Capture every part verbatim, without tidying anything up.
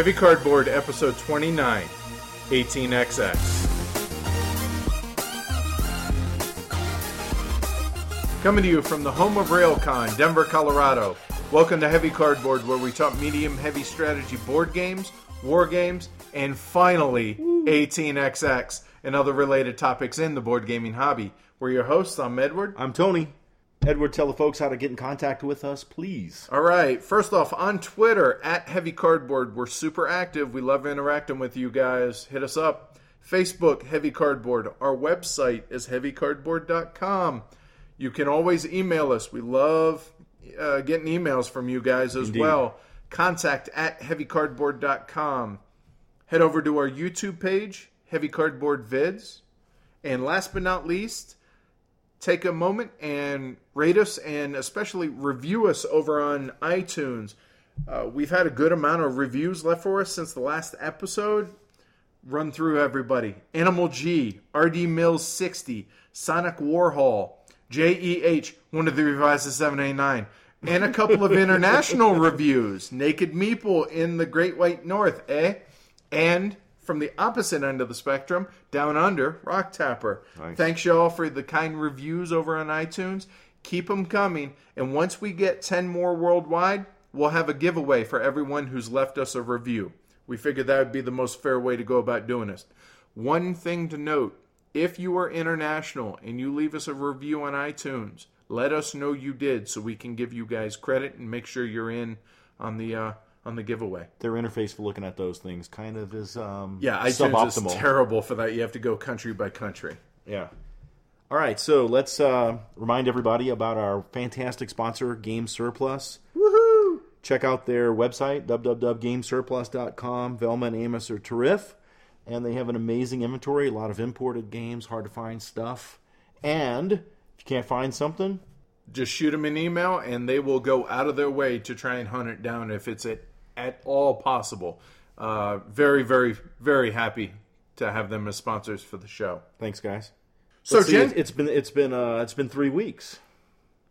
Heavy Cardboard, Episode twenty-nine, eighteen X X. Coming to you from the home of RailCon, Denver, Colorado. Welcome to Heavy Cardboard, where we talk medium-heavy strategy board games, war games, and finally, eighteen X X and other related topics in the board gaming hobby. We're your hosts. I'm Edward. I'm Tony. Edward, tell the folks how to get in contact with us, please. All right. First off, on Twitter, at Heavy Cardboard, we're super active. We love interacting with you guys. Hit us up. Facebook, Heavy Cardboard. Our website is heavy cardboard dot com. You can always email us. We love uh, getting emails from you guys as Indeed. well. Contact at heavy cardboard dot com. Head over to our YouTube page, Heavy Cardboard Vids. And last but not least, take a moment and rate us and especially review us over on iTunes. Uh, we've had a good amount of reviews left for us since the last episode. Run through everybody. Animal G, R D Mills sixty, Sonic Warhol, J E H, one of the revised to seven eighty-nine, and a couple of international reviews. Naked Meeple in the Great White North, eh? And from the opposite end of the spectrum, down under, Rock Tapper. Nice. Thanks, y'all, for the kind reviews over on iTunes. Keep them coming. And once we get ten more worldwide, we'll have a giveaway for everyone who's left us a review. We figured that would be the most fair way to go about doing this. One thing to note, if you are international and you leave us a review on iTunes, let us know you did so we can give you guys credit and make sure you're in on the uh on the giveaway. Their interface for looking at those things kind of is um, yeah, iTunes suboptimal. Is terrible for that. You have to go country by country. Yeah. All right, so let's uh, remind everybody about our fantastic sponsor, Game Surplus. Woohoo! Check out their website, w w w dot game surplus dot com. Velma and Amos are terrific, and they have an amazing inventory, a lot of imported games, hard-to-find stuff. And if you can't find something, just shoot them an email, and they will go out of their way to try and hunt it down if it's at at all possible. Uh, very, very, very happy to have them as sponsors for the show. Thanks, guys. So, Let's Jen, see, it's been it's been uh, it's been three weeks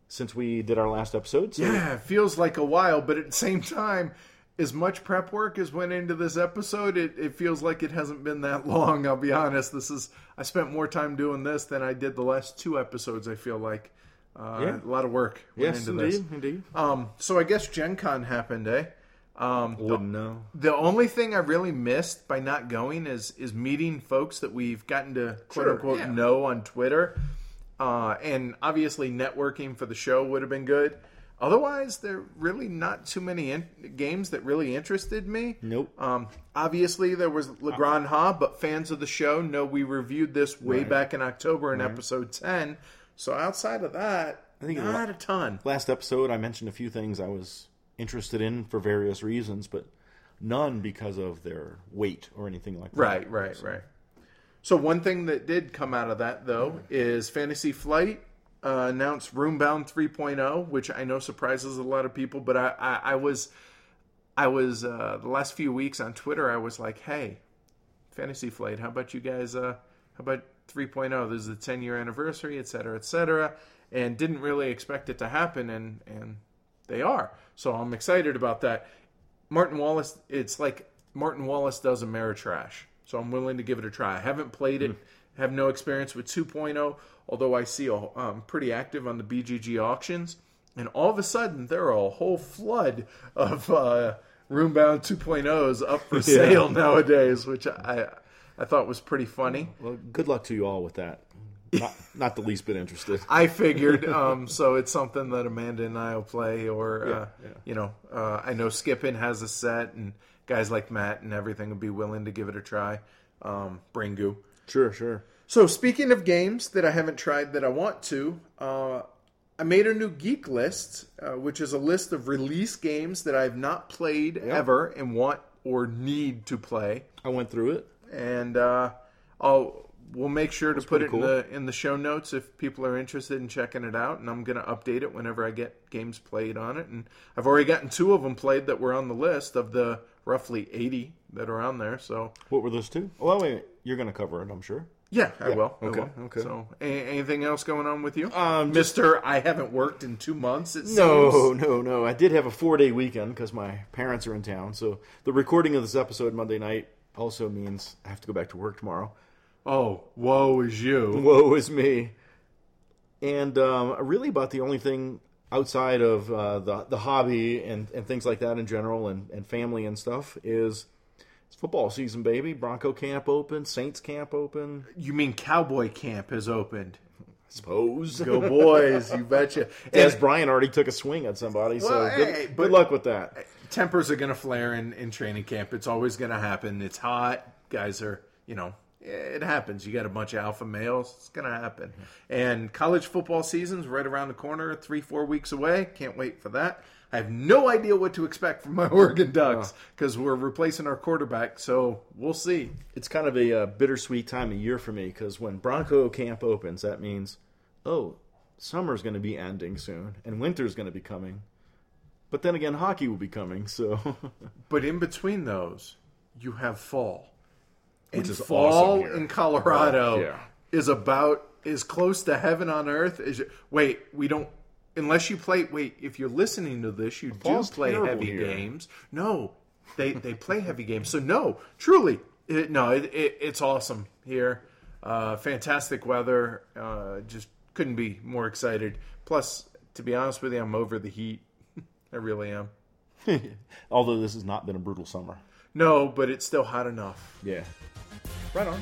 since we did our last episode. So. Yeah, it feels like a while, but at the same time, as much prep work as went into this episode, it, it feels like it hasn't been that long. I'll be honest. This is I spent more time doing this than I did the last two episodes. I feel like uh, yeah. a lot of work went yes, into indeed, this. Indeed. Um, so I guess Gen Con happened, eh? Um, oh, the, no. the only thing I really missed by not going is is meeting folks that we've gotten to quote sure, unquote yeah. know on Twitter, uh, and obviously networking for the show would have been good. Otherwise, there are really not too many in- games that really interested me. Nope. Um, obviously, there was Le Grand Ha, but fans of the show know we reviewed this way right. back in October in right. episode ten. So outside of that, I think not a ton. Last episode, I mentioned a few things I was interested in for various reasons, but none because of their weight or anything like that. Right, right, so. right. So one thing that did come out of that, though, yeah. is Fantasy Flight uh, announced Roombound three point oh, which I know surprises a lot of people, but I, I, I was, I was uh, the last few weeks on Twitter, I was like, hey, Fantasy Flight, how about you guys, uh, how about three point oh? This is the ten-year anniversary, et cetera, et cetera, and didn't really expect it to happen, and and... they are. So I'm excited about that. Martin Wallace, it's like Martin Wallace does Ameritrash. So I'm willing to give it a try. I haven't played it, mm. have no experience with two point oh, although I see I'm um, pretty active on the B G G auctions. And all of a sudden, there are a whole flood of uh, Roombound two point ohs up for sale yeah. nowadays, which I I thought was pretty funny. Well, good luck to you all with that. Not, not the least bit interested. I figured. Um, so it's something that Amanda and I will play. Or, yeah, uh, yeah. you know, uh, I know Skippin has a set, and guys like Matt and everything would be willing to give it a try. Um, Bringu. Sure, sure. So speaking of games that I haven't tried that I want to, uh, I made a new geek list, uh, which is a list of release games that I've not played yep. ever and want or need to play. I went through it. And uh, I'll... We'll make sure That's to put it cool. in the in the show notes if people are interested in checking it out, and I'm going to update it whenever I get games played on it. And I've already gotten two of them played that were on the list of the roughly eighty that are on there. So what were those two? Oh, wait, wait. You're going to cover it, I'm sure. Yeah, I yeah. will. Okay, I will. okay. So, a- anything else going on with you? Um, Mister, just... I haven't worked in two months, it no, seems. No, no, no. I did have a four-day weekend because my parents are in town. So the recording of this episode Monday night also means I have to go back to work tomorrow. Oh, woe is you. Woe is me. And um, really about the only thing outside of uh, the the hobby and, and things like that in general and, and family and stuff is... It's football season, baby. Bronco camp open. Saints camp open. You mean Cowboy camp has opened? I suppose. Go boys, you betcha. As Brian already took a swing at somebody, well, so good, hey, good luck with that. Tempers are going to flare in, in training camp. It's always going to happen. It's hot. Guys are, you know, it happens. You got a bunch of alpha males. It's going to happen. And college football season's right around the corner, three, four weeks away. Can't wait for that. I have no idea what to expect from my Oregon Ducks because no. we're replacing our quarterback, so we'll see. It's kind of a uh, bittersweet time of year for me because when Bronco camp opens, that means, oh, summer's going to be ending soon, and winter's going to be coming. But then again, hockey will be coming, so. But in between those, you have fall. Which and is fall awesome here. In Colorado oh, yeah. is about as close to heaven on earth as you... Wait, we don't... Unless you play, wait, if you're listening to this, you do play heavy here. games. No, they they play heavy games. So no, truly, it, no, it, it, it's awesome here. Uh, fantastic weather. Uh, just couldn't be more excited. Plus, to be honest with you, I'm over the heat. I really am. Although this has not been a brutal summer. No, but it's still hot enough. Yeah. Right on.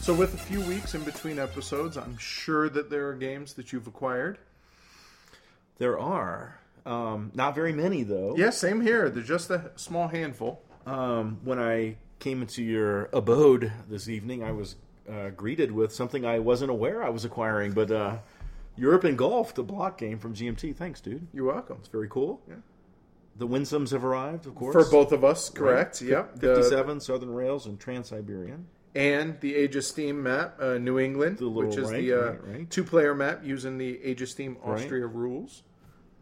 So with a few weeks in between episodes, I'm sure that there are games that you've acquired. There are. Um, not very many, though. Yeah, same here. They're just a small handful. Um, when I came into your abode this evening, I was uh, greeted with something I wasn't aware I was acquiring, but uh, Europe and Golf, the block game from G M T. Thanks, dude. You're welcome. It's very cool. Yeah. The Winsomes have arrived, of course. For both of us, correct. Right. Yep. fifty-seven, the... Southern Rails, and Trans-Siberian. And the Age of Steam map, uh, New England, which is right, the uh, right, right. two-player map using the Age of Steam Austria right. rules.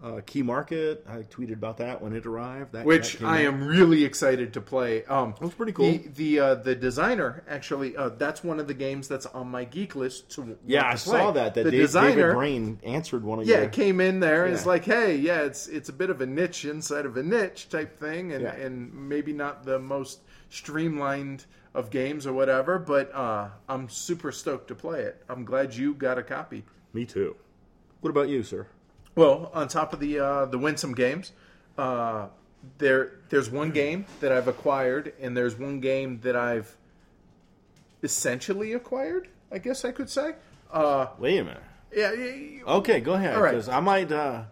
Uh, Key Market, I tweeted about that when it arrived. That, which that I out. am really excited to play. Um, That's pretty cool. The the, uh, the designer, actually, uh, that's one of the games that's on my geek list to Yeah, to I play. saw that. that the Dave, designer, David Brain answered one of yeah, your... Yeah, came in there yeah. and is like, hey, yeah, it's it's a bit of a niche inside of a niche type thing, and, yeah. and maybe not the most streamlined... of games or whatever, but uh, I'm super stoked to play it. I'm glad you got a copy. Me too. What about you, sir? Well, on top of the uh, the Winsome Games, uh, there there's one game that I've acquired, and there's one game that I've essentially acquired, I guess I could say. Uh, Wait a minute. Yeah. yeah you, okay, go ahead. All right. 'Cause I might... Uh...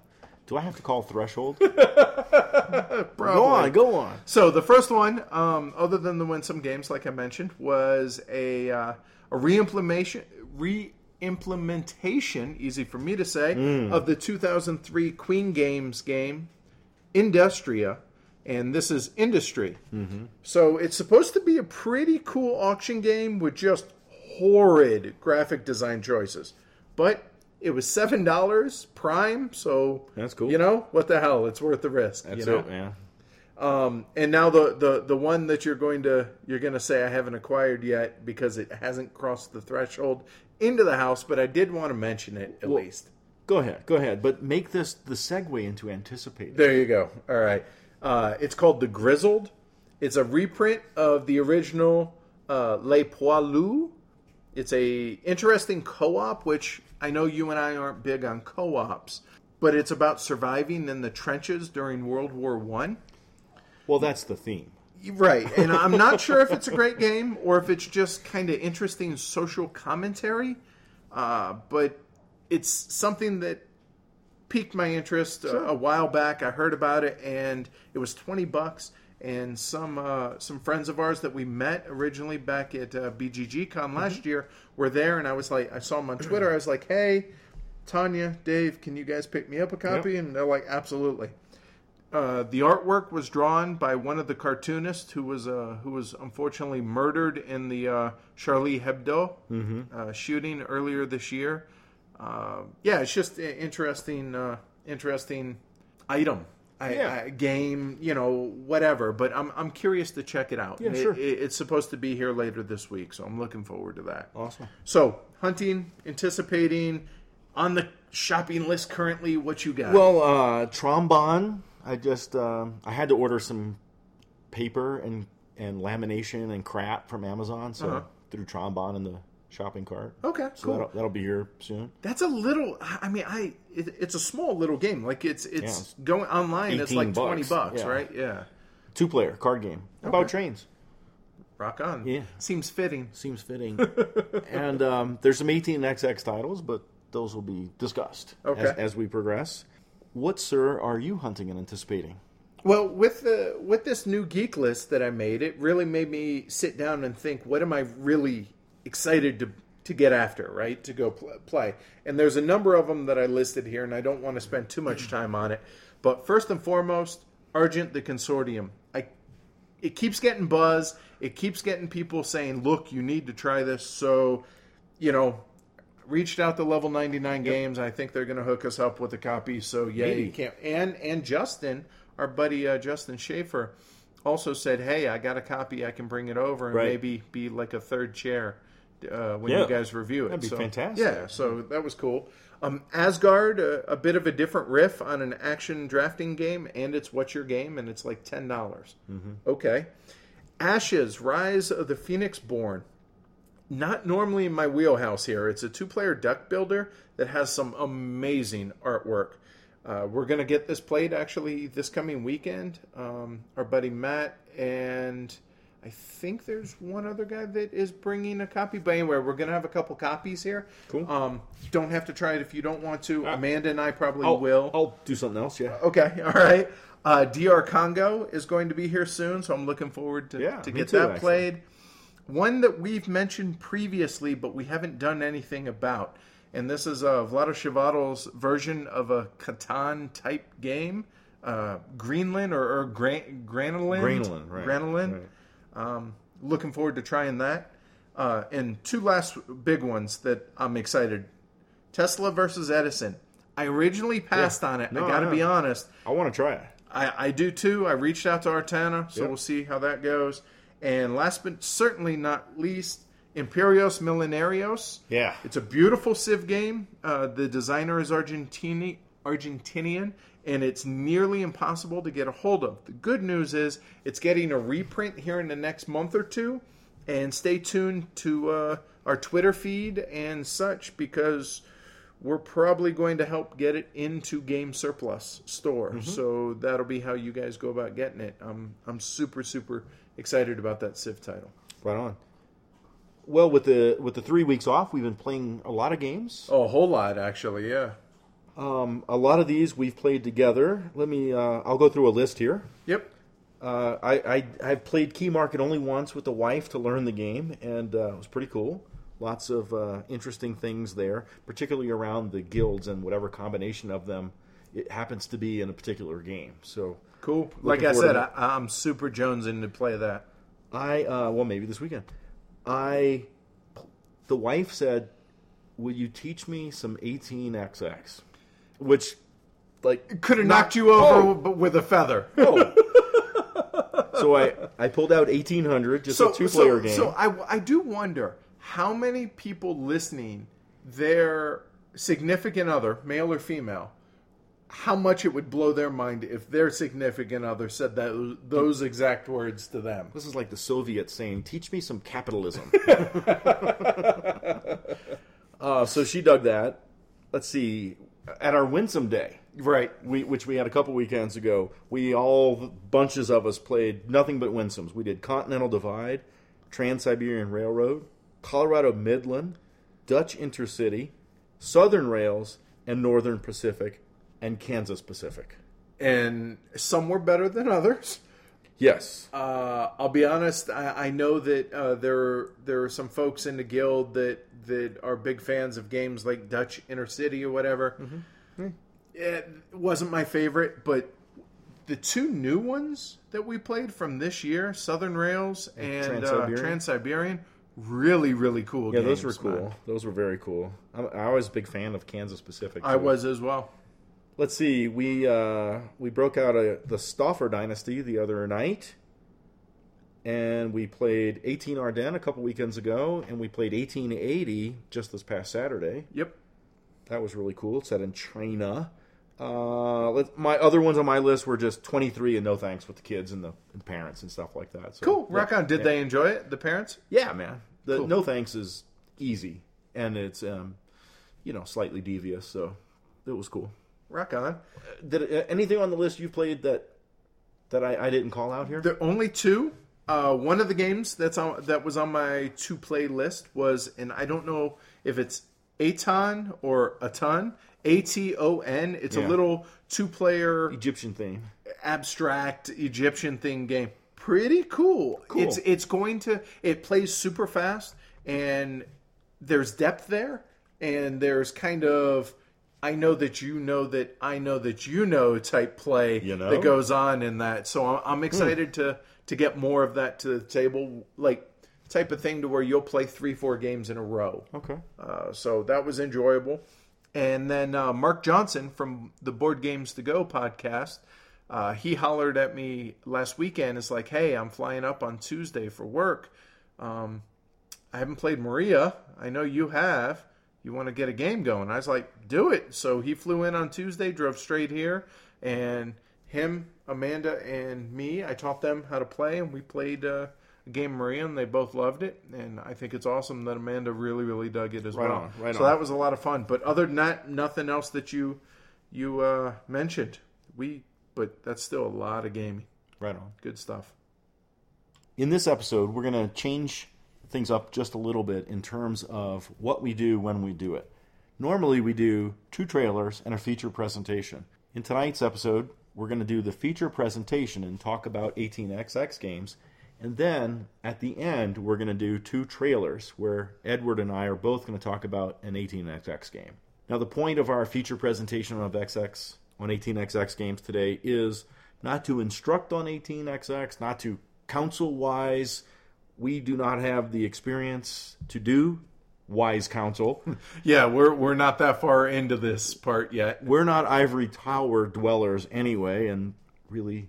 Do I have to call Threshold? Go on, go on. So the first one, um, other than the Winsome Games, like I mentioned, was a, uh, a re-implementation, re-implementation, easy for me to say, mm. of the two thousand three Queen Games game, Industria. And this is Industry. Mm-hmm. So it's supposed to be a pretty cool auction game with just horrid graphic design choices. But... It was seven dollars prime, so that's cool. You know what the hell? It's worth the risk. That's you know? it, man. Um, and now the, the the one that you're going to you're going to say I haven't acquired yet because it hasn't crossed the threshold into the house, but I did want to mention it at well, least. Go ahead, go ahead, but make this the segue into anticipated. There you go. All right, uh, it's called The Grizzled. It's a reprint of the original uh, Les Poilus. It's a interesting co-op, which I know you and I aren't big on co-ops, but it's about surviving in the trenches during World War One. Well, that's the theme. Right, and I'm not sure if it's a great game or if it's just kind of interesting social commentary, uh, but it's something that piqued my interest sure. a, a while back. I heard about it, and it was twenty bucks. And some uh, some friends of ours that we met originally back at uh, B G G Con last mm-hmm. year were there, and I was like, I saw them on Twitter. I was like, hey, Tanya, Dave, can you guys pick me up a copy? Yep. And they're like, absolutely. Uh, the artwork was drawn by one of the cartoonists who was uh, who was unfortunately murdered in the uh, Charlie Hebdo mm-hmm. uh, shooting earlier this year. Uh, yeah, it's just an interesting, uh, interesting item. I, yeah. I, game, you know, whatever. But I'm I'm curious to check it out. Yeah, it, sure. It, it's supposed to be here later this week, so I'm looking forward to that. Awesome. So hunting, anticipating, on the shopping list currently. What you got? Well, uh, trombone. I just uh, I had to order some paper and and lamination and crap from Amazon, so uh-huh. threw trombone in the shopping cart. Okay, so cool. That'll, that'll be here soon. That's a little. I mean, I it, it's a small little game. Like it's it's, yeah, it's going online. It's like bucks. twenty bucks, yeah. right? Yeah. Two player card game okay. about trains. Rock on. Yeah, seems fitting. Seems fitting. And um, there's some eighteen X X titles, but those will be discussed okay. as, as we progress. What, sir, are you hunting and anticipating? Well, with the with this new geek list that I made, it really made me sit down and think. What am I really excited to to get after, right? To go pl- play. And there's a number of them that I listed here, and I don't want to spend too much time on it. But first and foremost, Argent the Consortium. I It keeps getting buzz. It keeps getting people saying, look, you need to try this. So, you know, reached out to Level ninety-nine yep. Games. I think they're going to hook us up with a copy. So, yeah, you can't. And, and Justin, our buddy uh, Justin Schaefer, also said, hey, I got a copy. I can bring it over and right. maybe be like a third chair. Uh, when yeah. you guys review it. That'd be so, fantastic. Yeah, so that was cool. Um, Asgard, a, a bit of a different riff on an action drafting game, and it's What's Your Game, and it's like ten dollars. Mm-hmm. Okay. Ashes, Rise of the Phoenixborn. Not normally in my wheelhouse here. It's a two-player deck builder that has some amazing artwork. Uh, we're going to get this played, actually, this coming weekend. Um, our buddy Matt and... I think there's one other guy that is bringing a copy. But anyway, we're going to have a couple copies here. Cool. Um, don't have to try it if you don't want to. Uh, Amanda and I probably I'll, will. I'll do something else, yeah. Okay, all right. Uh, D R Congo is going to be here soon, so I'm looking forward to, yeah, to get too, that actually. played. One that we've mentioned previously, but we haven't done anything about. And this is uh, Vlado Shivadl's version of a Catan-type game. Uh, Greenland or, or Gran- Granoland? Greenland, right. Granoland. Right. Um, looking forward to trying that. Uh, and two last big ones that I'm excited. Tesla versus Edison. I originally passed yeah. on it. No, I got to no. be honest. I want to try it. I, I do too. I reached out to Artana, so yep. we'll see how that goes. And last but certainly not least, Imperios Millenarios. Yeah. It's a beautiful Civ game. Uh, the designer is Argentini- Argentinian. And it's nearly impossible to get a hold of. The good news is it's getting a reprint here in the next month or two. And stay tuned to uh, our Twitter feed and such because we're probably going to help get it into Game Surplus store. Mm-hmm. So that'll be how you guys go about getting it. I'm, I'm super, super excited about that Civ title. Right on. Well, with the with the three weeks off, we've been playing a lot of games. Oh, a whole lot, actually, yeah. Um, a lot of these we've played together. Let me, uh, I'll go through a list here. Yep. Uh, I, I, I've played Key Market only once with the wife to learn the game, and uh, it was pretty cool. Lots of uh, interesting things there, particularly around the guilds and whatever combination of them it happens to be in a particular game. So cool. Like I said, I, I'm super jonesing to play that. I, uh, well, maybe this weekend. I, the wife said, will you teach me some eighteen X X? Which, like... Could have knocked, knocked you over oh. w- with a feather. Oh. So I, I pulled out eighteen hundred, just so, a two-player so, game. So I, I do wonder how many people listening, their significant other, male or female, how much it would blow their mind if their significant other said that those exact words to them. This is like the Soviets saying, teach me some capitalism. uh, so she dug that. Let's see... At our Winsome Day, right, we, which we had a couple weekends ago, we all, bunches of us, played nothing but Winsomes. We did Continental Divide, Trans-Siberian Railroad, Colorado Midland, Dutch Intercity, Southern Rails, and Northern Pacific, and Kansas Pacific. And some were better than others. Yes. Uh, I'll be honest, I, I know that uh, there, there are some folks in the guild that, that are big fans of games like Dutch Intercity or whatever. Mm-hmm. Mm. It wasn't my favorite, but the two new ones that we played from this year, Southern Rails and Trans-Siberian, uh, Trans-Siberian really, really cool yeah, games. Yeah, those were cool. Man. Those were very cool. I, I was a big fan of Kansas Pacific. Too. I was as well. Let's see. We uh, we broke out a, the Stauffer Dynasty the other night, and we played eighteen Arden a couple weekends ago, and we played eighteen eighty just this past Saturday. Yep, that was really cool. It's set in China. Uh, let, my other ones on my list were just twenty-three and No Thanks with the kids and the and parents and stuff like that. So, cool. Rock on. Did yeah. they enjoy it? The parents? Yeah, man. The cool. No Thanks is easy, and it's um, you know, slightly devious, so it was cool. Rock on. Did uh, anything on the list you played that that I, I didn't call out here? There are only two. Uh, one of the games that's on that was on my to play list was, and I don't know if it's ATON or ATON. A T O N. It's yeah. a little two-player... Egyptian thing. Abstract Egyptian thing game. Pretty cool. Cool. It's, it's going to... It plays super fast, and there's depth there, and there's kind of... I know that you know that I know that you know type play you know? that goes on in that. So I'm, I'm excited mm. to, to get more of that to the table. Like, type of thing to where you'll play three, four games in a row. Okay. Uh, so that was enjoyable. And then uh, Mark Johnson from the Board Games to Go podcast, uh, he hollered at me last weekend. It's like, hey, I'm flying up on Tuesday for work. Um, I haven't played Maria. I know you have. You want to get a game going? I was like, do it. So he flew in on Tuesday, drove straight here, and him, Amanda, and me, I taught them how to play, and we played uh, a game of Maria, and they both loved it. And I think it's awesome that Amanda really, really dug it as right well. On, right so on. That was a lot of fun. But other than that, nothing else that you you uh, mentioned. We, but that's still a lot of gaming. Right on. Good stuff. In this episode, we're going to change things up just a little bit in terms of what we do when we do it. Normally we do two trailers and a feature presentation. In tonight's episode, we're going to do the feature presentation and talk about eighteen X X games. And then at the end, we're going to do two trailers where Edward and I are both going to talk about an eighteen X X game. Now the point of our feature presentation of X X on eighteen X X games today is not to instruct on eighteen X X, not to counsel-wise. We do not have the experience to do wise counsel. Yeah, we're we're not that far into this part yet. We're not ivory tower dwellers anyway, and really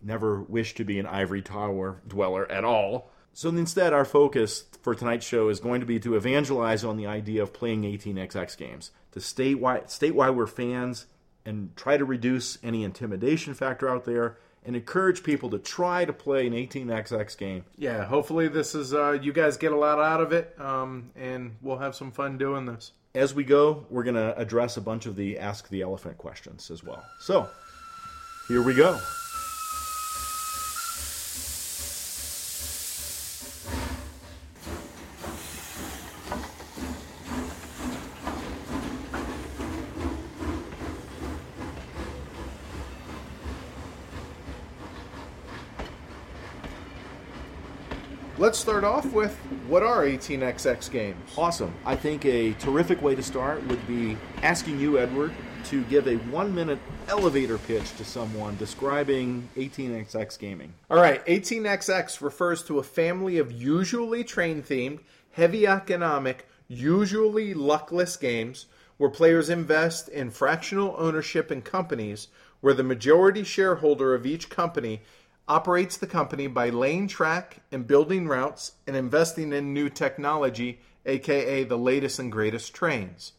never wish to be an ivory tower dweller at all. So instead, our focus for tonight's show is going to be to evangelize on the idea of playing eighteen X X games, to state why, state why we're fans and try to reduce any intimidation factor out there, and encourage people to try to play an eighteen X X game. Yeah, hopefully this is uh, you guys get a lot out of it, um, and we'll have some fun doing this. As we go, we're going to address a bunch of the Ask the Elephant questions as well. So, here we go. Let's start off with, what are eighteen X X games? Awesome. I think a terrific way to start would be asking you, Edward, to give a one-minute elevator pitch to someone describing eighteen X X gaming. All right. eighteen X X refers to a family of usually train-themed, heavy economic, usually luckless games where players invest in fractional ownership in companies where the majority shareholder of each company operates the company by laying track and building routes and investing in new technology, aka the latest and greatest trains.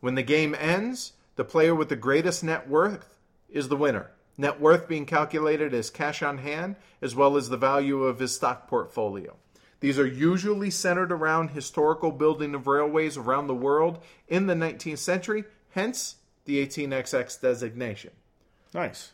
When the game ends, the player with the greatest net worth is the winner. Net worth being calculated as cash on hand as well as the value of his stock portfolio. These are usually centered around historical building of railways around the world in the nineteenth century, hence the eighteen X X designation. Nice.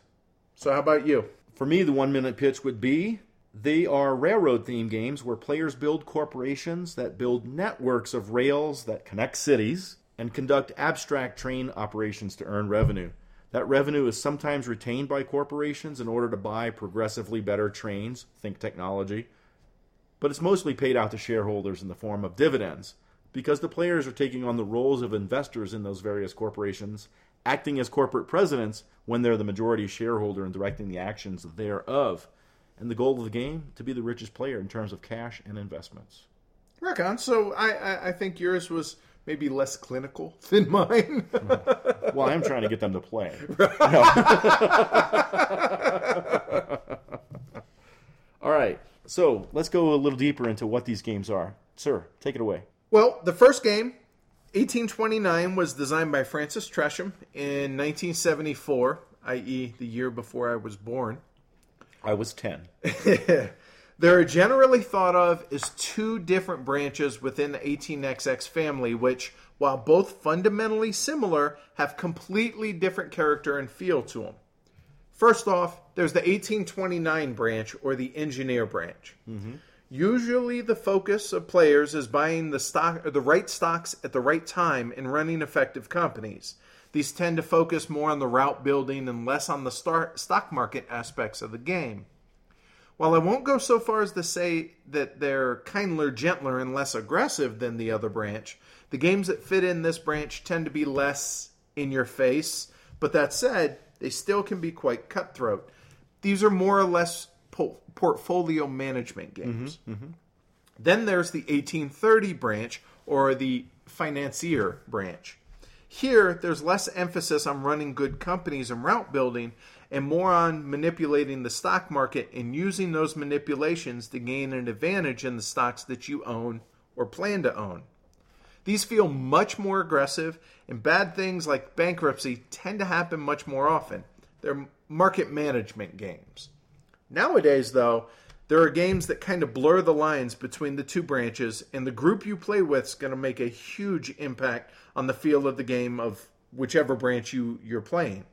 So how about you? For me, the one-minute pitch would be, they are railroad-themed games where players build corporations that build networks of rails that connect cities and conduct abstract train operations to earn revenue. That revenue is sometimes retained by corporations in order to buy progressively better trains, think technology, but it's mostly paid out to shareholders in the form of dividends because the players are taking on the roles of investors in those various corporations, acting as corporate presidents when they're the majority shareholder and directing the actions thereof. And the goal of the game, to be the richest player in terms of cash and investments. Rock on. So I, I, I think yours was maybe less clinical than mine. Well, I'm trying to get them to play. Right. All right. So let's go a little deeper into what these games are. Sir, take it away. Well, the first game, eighteen twenty-nine, was designed by Francis Tresham in nineteen seventy-four, that is the year before I was born. I was ten. There are generally thought of as two different branches within the eighteen X X family, which, while both fundamentally similar, have completely different character and feel to them. First off, there's the eighteen twenty-nine branch, or the engineer branch. Mm-hmm. Usually the focus of players is buying the stock, or the right stocks at the right time and running effective companies. These tend to focus more on the route building and less on the start, stock market aspects of the game. While I won't go so far as to say that they're kinder, gentler, and less aggressive than the other branch, the games that fit in this branch tend to be less in your face. But that said, they still can be quite cutthroat. These are more or less po- portfolio management games. Mm-hmm, mm-hmm. Then there's the eighteen thirty branch, or the financier branch. Here, there's less emphasis on running good companies and route building, and more on manipulating the stock market and using those manipulations to gain an advantage in the stocks that you own or plan to own. These feel much more aggressive, and bad things like bankruptcy tend to happen much more often. They're market management games. Nowadays, though, there are games that kind of blur the lines between the two branches, and the group you play with is going to make a huge impact on the feel of the game of whichever branch you, you're playing.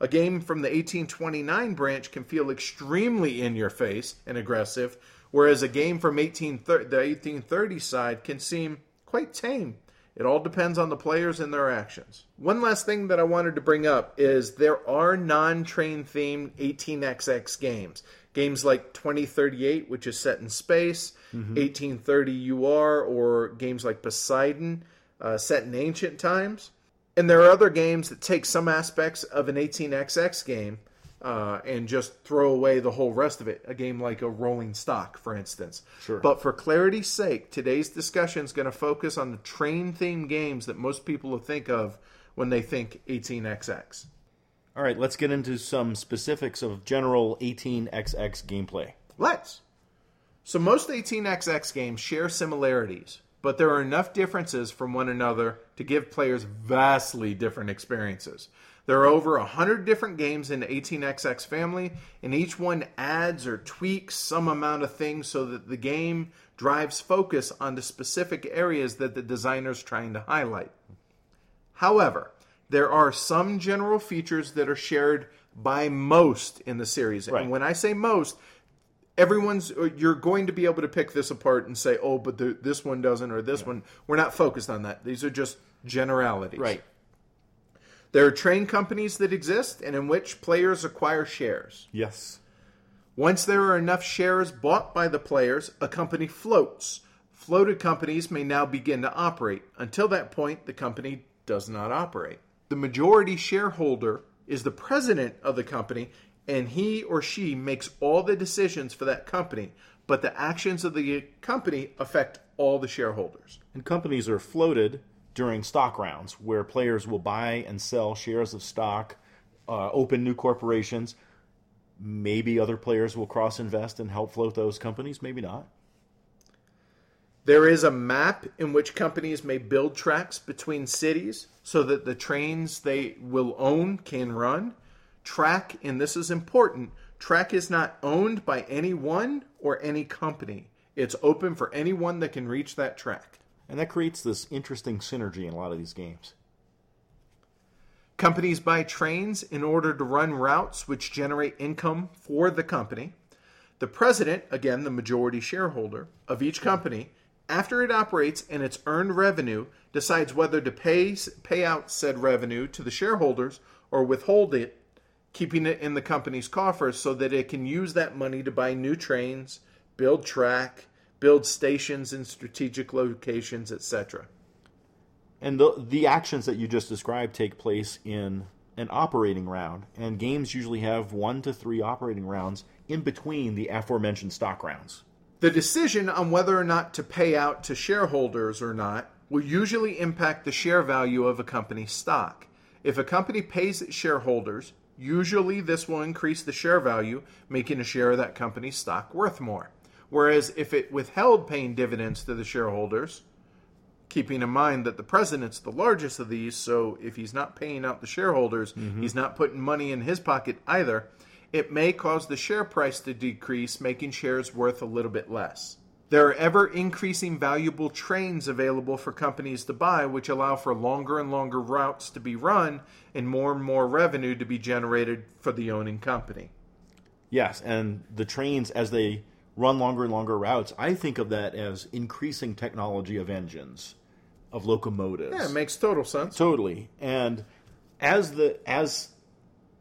A game from the eighteen twenty-nine branch can feel extremely in-your-face and aggressive, whereas a game from eighteen thirty, the eighteen thirty side can seem quite tame. It all depends on the players and their actions. One last thing that I wanted to bring up is there are non-train-themed eighteen X X games. Games like twenty thirty-eight, which is set in space, mm-hmm. eighteen thirty U R, or games like Poseidon, uh, set in ancient times. And there are other games that take some aspects of an eighteen X X game uh, and just throw away the whole rest of it. A game like a rolling stock, for instance. Sure. But for clarity's sake, today's discussion is going to focus on the train-themed games that most people will think of when they think eighteen X X. All right, let's get into some specifics of general eighteen X X gameplay. Let's. So most eighteen X X games share similarities, but there are enough differences from one another to give players vastly different experiences. There are over one hundred different games in the eighteen X X family, and each one adds or tweaks some amount of things so that the game drives focus onto specific areas that the designer's trying to highlight. However, there are some general features that are shared by most in the series. Right. And when I say most, everyone's you're going to be able to pick this apart and say, oh, but the, this one doesn't or this yeah. one. We're not focused on that. These are just generalities. Right. There are train companies that exist and in which players acquire shares. Yes. Once there are enough shares bought by the players, a company floats. Floated companies may now begin to operate. Until that point, the company does not operate. The majority shareholder is the president of the company, and he or she makes all the decisions for that company, but the actions of the company affect all the shareholders. And companies are floated during stock rounds, where players will buy and sell shares of stock, uh, open new corporations. Maybe other players will cross-invest and help float those companies, maybe not. There is a map in which companies may build tracks between cities so that the trains they will own can run. Track, and this is important, track is not owned by anyone or any company. It's open for anyone that can reach that track. And that creates this interesting synergy in a lot of these games. Companies buy trains in order to run routes which generate income for the company. The president, again the majority shareholder of each company, after it operates and its earned revenue, decides whether to pay, pay out said revenue to the shareholders or withhold it, keeping it in the company's coffers so that it can use that money to buy new trains, build track, build stations in strategic locations, et cetera. And the, the actions that you just described take place in an operating round, and games usually have one to three operating rounds in between the aforementioned stock rounds. The decision on whether or not to pay out to shareholders or not will usually impact the share value of a company's stock. If a company pays its shareholders, usually this will increase the share value, making a share of that company's stock worth more. Whereas if it withheld paying dividends to the shareholders, keeping in mind that the president's the largest of these, so if he's not paying out the shareholders, mm-hmm. he's not putting money in his pocket either, it may cause the share price to decrease, making shares worth a little bit less. There are ever-increasing valuable trains available for companies to buy, which allow for longer and longer routes to be run and more and more revenue to be generated for the owning company. Yes, and the trains, as they run longer and longer routes, I think of that as increasing technology of engines, of locomotives. Yeah, it makes total sense. Totally. And as the as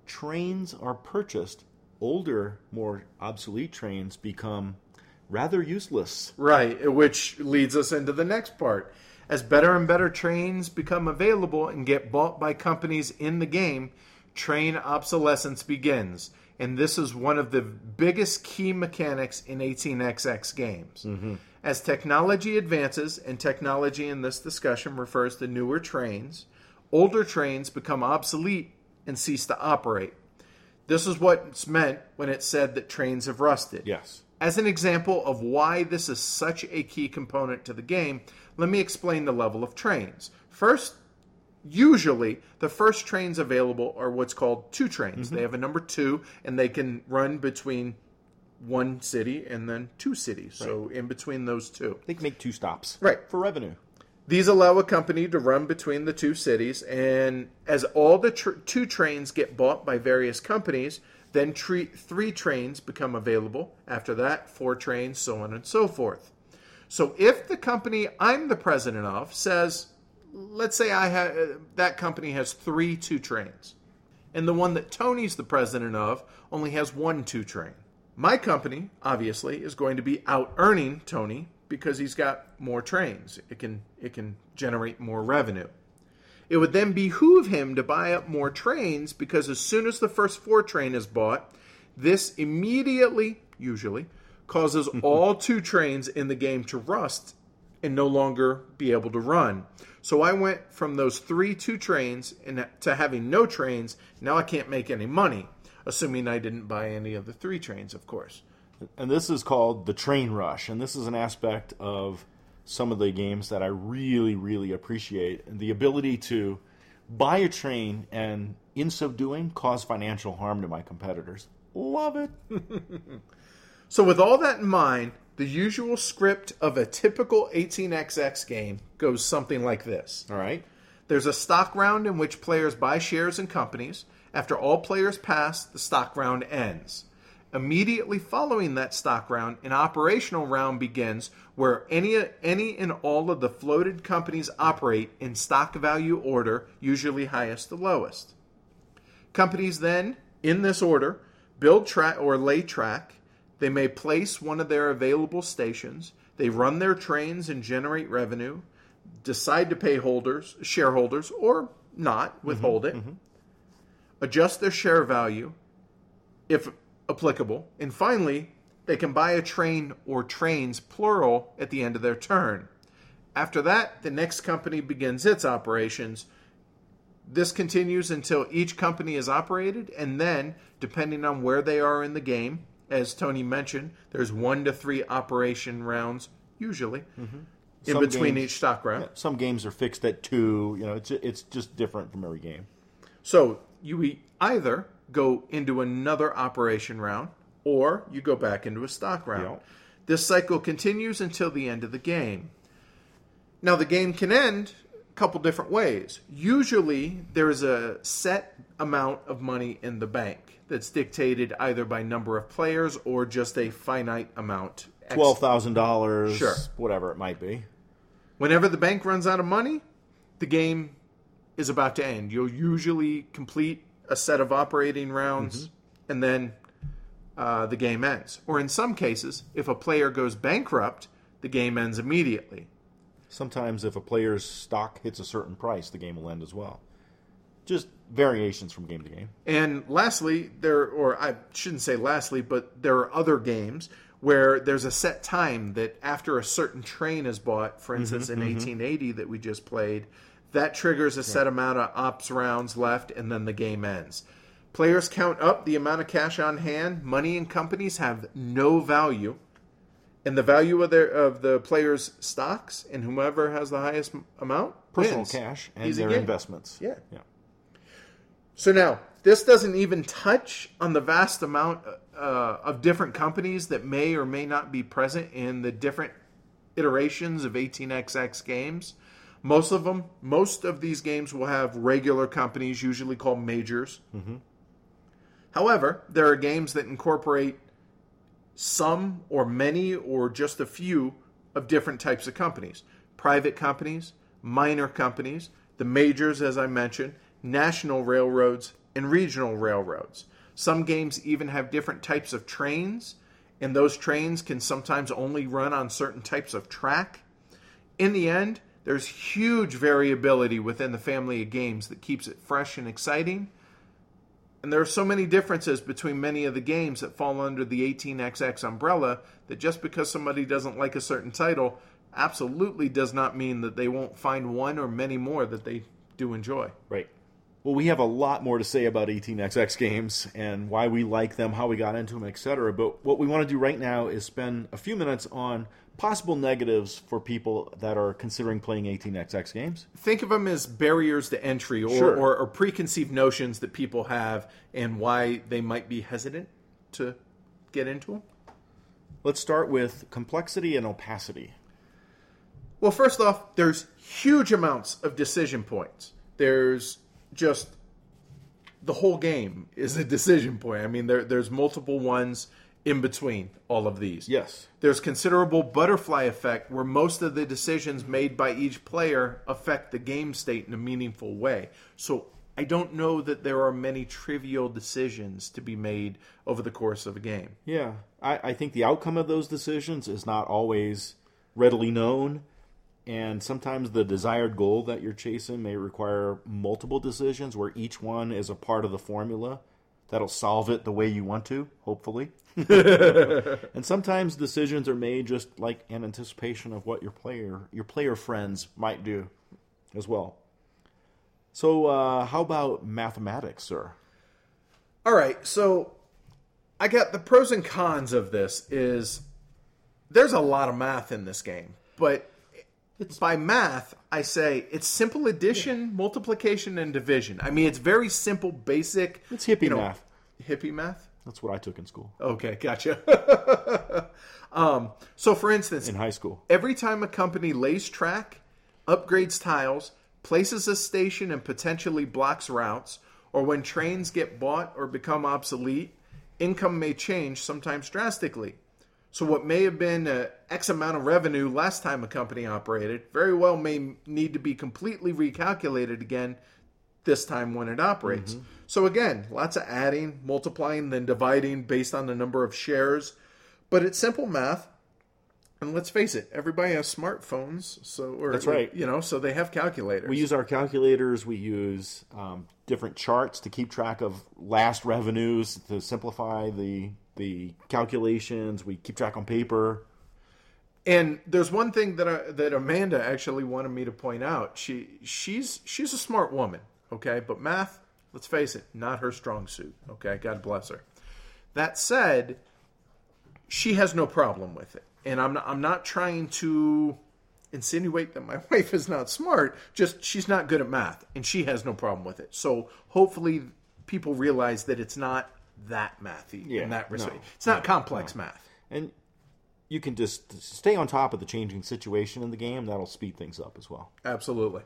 trains are purchased, older, more obsolete trains become rather useless. Right, which leads us into the next part. As better and better trains become available and get bought by companies in the game, train obsolescence begins. And this is one of the biggest key mechanics in eighteen X X games. Mm-hmm. As technology advances, and technology in this discussion refers to newer trains, older trains become obsolete and cease to operate. This is what's meant when it's said that trains have rusted. Yes. As an example of why this is such a key component to the game, let me explain the level of trains. First, usually, the first trains available are what's called two trains. Mm-hmm. They have a number two, and they can run between one city and then two cities. Right. So in between those two. They can make two stops. Right. For revenue. These allow a company to run between the two cities, and as all the tr- two trains get bought by various companies, then tre- three trains become available. After that, four trains, so on and so forth. So if the company I'm the president of says, let's say I ha- that company has three two trains, and the one that Tony's the president of only has one two train. My company, obviously, is going to be out-earning Tony because he's got more trains. It can it can generate more revenue. It would then behoove him to buy up more trains because as soon as the first four train is bought, this immediately, usually, causes all two trains in the game to rust and no longer be able to run. So I went from those three two trains and to having no trains. Now I can't make any money, assuming I didn't buy any of the three trains, of course. And this is called the train rush, and this is an aspect of some of the games that I really, really appreciate. The ability to buy a train and, in so doing, cause financial harm to my competitors. Love it. So with all that in mind, the usual script of a typical eighteen X X game goes something like this. All right. There's a stock round in which players buy shares in companies. After all players pass, the stock round ends. Immediately following that stock round, an operational round begins where any any and all of the floated companies operate in stock value order, usually highest to lowest. Companies then, in this order, build track or lay track. They may place one of their available stations. They run their trains and generate revenue, decide to pay holders, shareholders, or not, withhold mm-hmm, it, mm-hmm. adjust their share value, if applicable, and finally, they can buy a train or trains, plural, at the end of their turn. After that, the next company begins its operations. This continues until each company is operated, and then, depending on where they are in the game, as Tony mentioned, there's one to three operation rounds, usually, mm-hmm. in some between games, each stock round. Yeah, some games are fixed at two. You know, it's it's just different from every game. So you either go into another operation round, or you go back into a stock round. Yep. This cycle continues until the end of the game. Now, the game can end a couple different ways. Usually, there's a set amount of money in the bank that's dictated either by number of players or just a finite amount. twelve thousand dollars, sure. Whatever it might be. Whenever the bank runs out of money, the game is about to end. You'll usually complete a set of operating rounds, mm-hmm. and then uh, the game ends. Or in some cases, if a player goes bankrupt, the game ends immediately. Sometimes if a player's stock hits a certain price, the game will end as well. Just variations from game to game. And lastly, there or I shouldn't say lastly, but there are other games where there's a set time that after a certain train is bought, for instance, mm-hmm, in mm-hmm. eighteen eighty that we just played, that triggers a yeah. set amount of ops rounds left, and then the game ends. Players count up the amount of cash on hand. Money in companies have no value, and the value of their of the players' stocks and whomever has the highest amount personal wins. Cash and Easy their game. Investments. Yeah. yeah. So now this doesn't even touch on the vast amount uh, of different companies that may or may not be present in the different iterations of eighteen X X games. Most of them, most of these games will have regular companies, usually called majors. Mm-hmm. However, there are games that incorporate some or many or just a few of different types of companies. Private companies, minor companies, the majors, as I mentioned, national railroads, and regional railroads. Some games even have different types of trains, and those trains can sometimes only run on certain types of track. In the end, there's huge variability within the family of games that keeps it fresh and exciting. And there are so many differences between many of the games that fall under the eighteen X X umbrella that just because somebody doesn't like a certain title absolutely does not mean that they won't find one or many more that they do enjoy. Right. Well, we have a lot more to say about eighteen X X games and why we like them, how we got into them, et cetera. But what we want to do right now is spend a few minutes on possible negatives for people that are considering playing eighteen X X games. Think of them as barriers to entry or, sure. or, or preconceived notions that people have and why they might be hesitant to get into them. Let's start with complexity and opacity. Well, first off, there's huge amounts of decision points. There's just the whole game is a decision point. I mean, there, there's multiple ones in between all of these. Yes. There's considerable butterfly effect where most of the decisions made by each player affect the game state in a meaningful way. So I don't know that there are many trivial decisions to be made over the course of a game. Yeah. I, I think the outcome of those decisions is not always readily known. And sometimes the desired goal that you're chasing may require multiple decisions where each one is a part of the formula that'll solve it the way you want to, hopefully. And sometimes decisions are made just like in anticipation of what your player your player friends might do as well. So uh, how about mathematics, sir? All right, so I got the pros and cons of this is there's a lot of math in this game, but... It's, by math, I say it's simple addition, yeah. multiplication, and division. I mean, it's very simple, basic. It's hippie you know, math. Hippie math? That's what I took in school. Okay, gotcha. um, so, for instance, in high school, every time a company lays track, upgrades tiles, places a station, and potentially blocks routes, or when trains get bought or become obsolete, income may change, sometimes drastically. So what may have been uh, X amount of revenue last time a company operated very well may need to be completely recalculated again this time when it operates. Mm-hmm. So again, lots of adding, multiplying, then dividing based on the number of shares. But it's simple math. And let's face it, everybody has smartphones. So or, That's right. You know, so they have calculators. We use our calculators. We use um, different charts to keep track of last revenues to simplify the... the calculations, we keep track on paper. And there's one thing that I, that Amanda actually wanted me to point out. She she's she's a smart woman, okay? But math, let's face it, not her strong suit, okay? God bless her. That said, she has no problem with it. And I'm not, I'm not trying to insinuate that my wife is not smart, just she's not good at math, and she has no problem with it. So hopefully people realize that it's not that mathy yeah, in that respect. No, it's not no, complex no. math. And you can just stay on top of the changing situation in the game. That'll speed things up as well. Absolutely.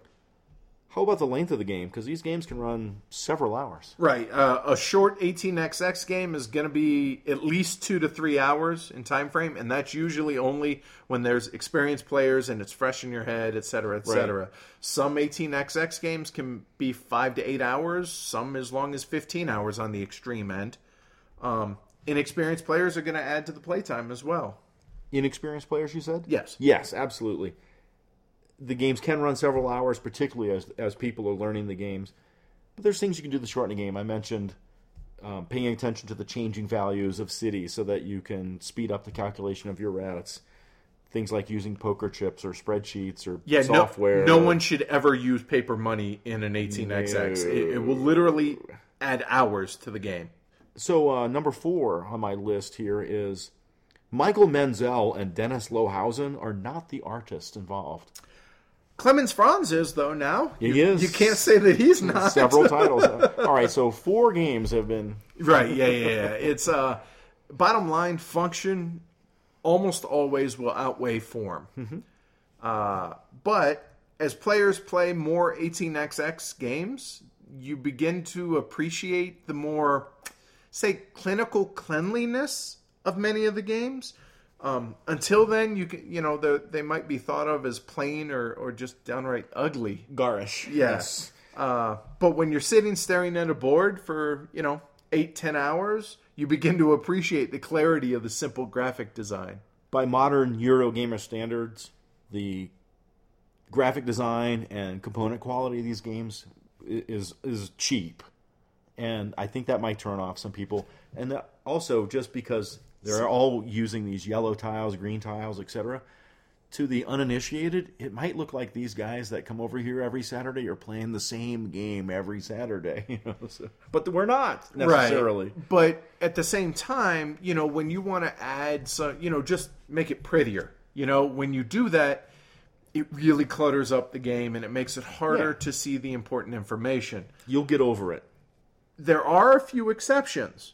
How about the length of the game? Because these games can run several hours. Right. Uh, a short eighteen X X game is going to be at least two to three hours in time frame, and that's usually only when there's experienced players and it's fresh in your head, et cetera, et cetera. Right. Some eighteen X X games can be five to eight hours, some as long as fifteen hours on the extreme end. Um, inexperienced players are going to add to the playtime as well. Inexperienced players, you said? Yes. Yes, absolutely. The games can run several hours, particularly as as people are learning the games. But there's things you can do to shorten a game. I mentioned um, paying attention to the changing values of cities so that you can speed up the calculation of your routes. Things like using poker chips or spreadsheets or yeah, software. No, no one should ever use paper money in an eighteen X X. No. It, it will literally add hours to the game. So uh, number four on my list here is Michael Menzel and Dennis Lohausen are not the artists involved. Clemens Franz is, though, now. He you, is. You can't say that he's not. Several titles. All right, so four games have been... Right, yeah, yeah, yeah. It's, uh, bottom line, function almost always will outweigh form. Mm-hmm. Uh, but as players play more eighteen X X games, you begin to appreciate the more, say, clinical cleanliness of many of the games. Um, until then, you can, you know, they might be thought of as plain or, or just downright ugly. Garish. Yeah. Yes. Uh, but when you're sitting staring at a board for, you know, eight, ten hours, you begin to appreciate the clarity of the simple graphic design. By modern Eurogamer standards, the graphic design and component quality of these games is is cheap. And I think that might turn off some people. And that also, just because... they're all using these yellow tiles, green tiles, et cetera. To the uninitiated, it might look like these guys that come over here every Saturday are playing the same game every Saturday. You know, so, but we're not necessarily. Right. But at the same time, you know, when you want to add some, you know, just make it prettier. You know, when you do that, it really clutters up the game and it makes it harder yeah. to see the important information. You'll get over it. There are a few exceptions.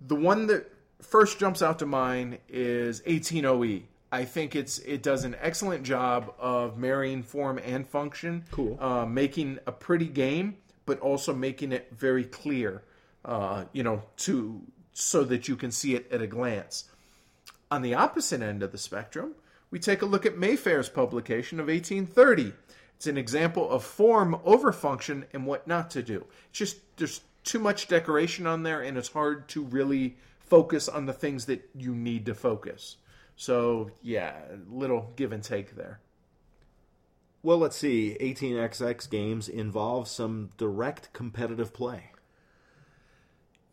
The one that first jumps out to mind is eighteen oh E. I think it's it does an excellent job of marrying form and function. Cool. Uh, making a pretty game, but also making it very clear, uh, you know, to so that you can see it at a glance. On the opposite end of the spectrum, we take a look at Mayfair's publication of eighteen thirty. It's an example of form over function and what not to do. It's just there's too much decoration on there, and it's hard to really... focus on the things that you need to focus. So, yeah, little give and take there. Well, let's see. eighteen X X games involve some direct competitive play.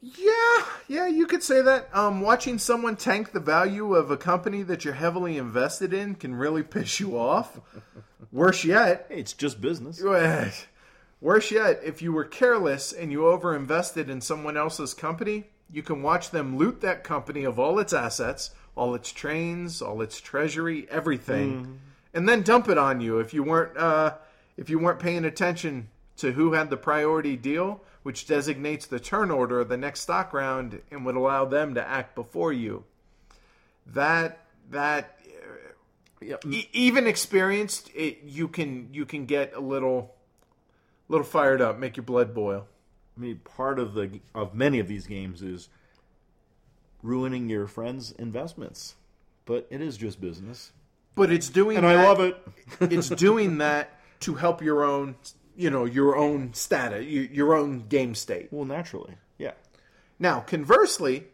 Yeah, yeah, you could say that. Um, watching someone tank the value of a company that you're heavily invested in can really piss you off. Worse yet... Hey, it's just business. Worse yet, if you were careless and you overinvested in someone else's company... you can watch them loot that company of all its assets, all its trains, all its treasury, everything, mm. and then dump it on you if you weren't uh, if you weren't paying attention to who had the priority deal, which designates the turn order of the next stock round and would allow them to act before you. That that yeah. e- even experienced, it, you can you can get a little little fired up, make your blood boil. I mean, part of the of many of these games is ruining your friends' investments, but it is just business. But it's doing, and that, I love it. It's doing that to help your own, you know, your own status, your own game state. Well, naturally, yeah. Now, conversely,